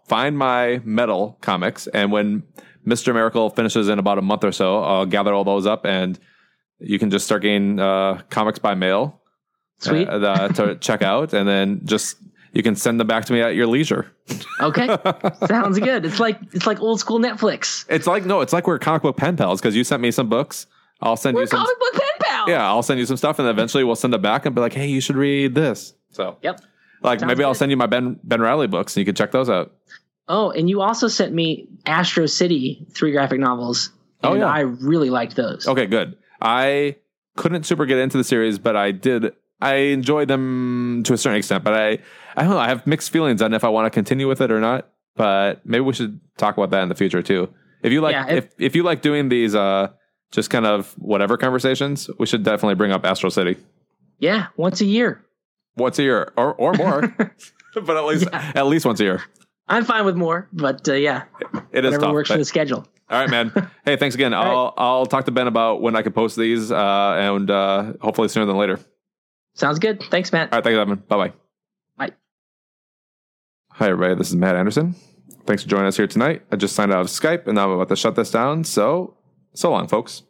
find my metal comics, and when Mr. Miracle finishes in about a month or so, I'll gather all those up, and you can just start getting comics by mail. Sweet. To check out, and then just you can send them back to me at your leisure. Okay, sounds good. It's like old school Netflix. It's like we're comic book pen pals, because you sent me some books. I'll send you some comic book pen pals. Yeah, I'll send you some stuff, and eventually we'll send it back and be like, hey, you should read this. So yep, like sounds maybe good. I'll send you my Ben Reilly books, and you can check those out. Oh, and you also sent me Astro City 3 graphic novels. And oh yeah, I really liked those. Okay, good. I couldn't super get into the series, but I enjoyed them to a certain extent, but I don't know. I have mixed feelings on if I want to continue with it or not, but maybe we should talk about that in the future too. If you like, if you like doing these, just kind of whatever conversations, we should definitely bring up Astro City. Yeah. Once a year or more, but at least once a year. I'm fine with more, but it is whatever tough, works for the schedule. All right, man. Hey, thanks again. I'll talk to Ben about when I can post these, and hopefully sooner than later. Sounds good. Thanks, Matt. All right, thanks, Evan. Bye-bye. Bye. Hi, everybody. This is Matt Anderson. Thanks for joining us here tonight. I just signed out of Skype, and now I'm about to shut this down. So long, folks.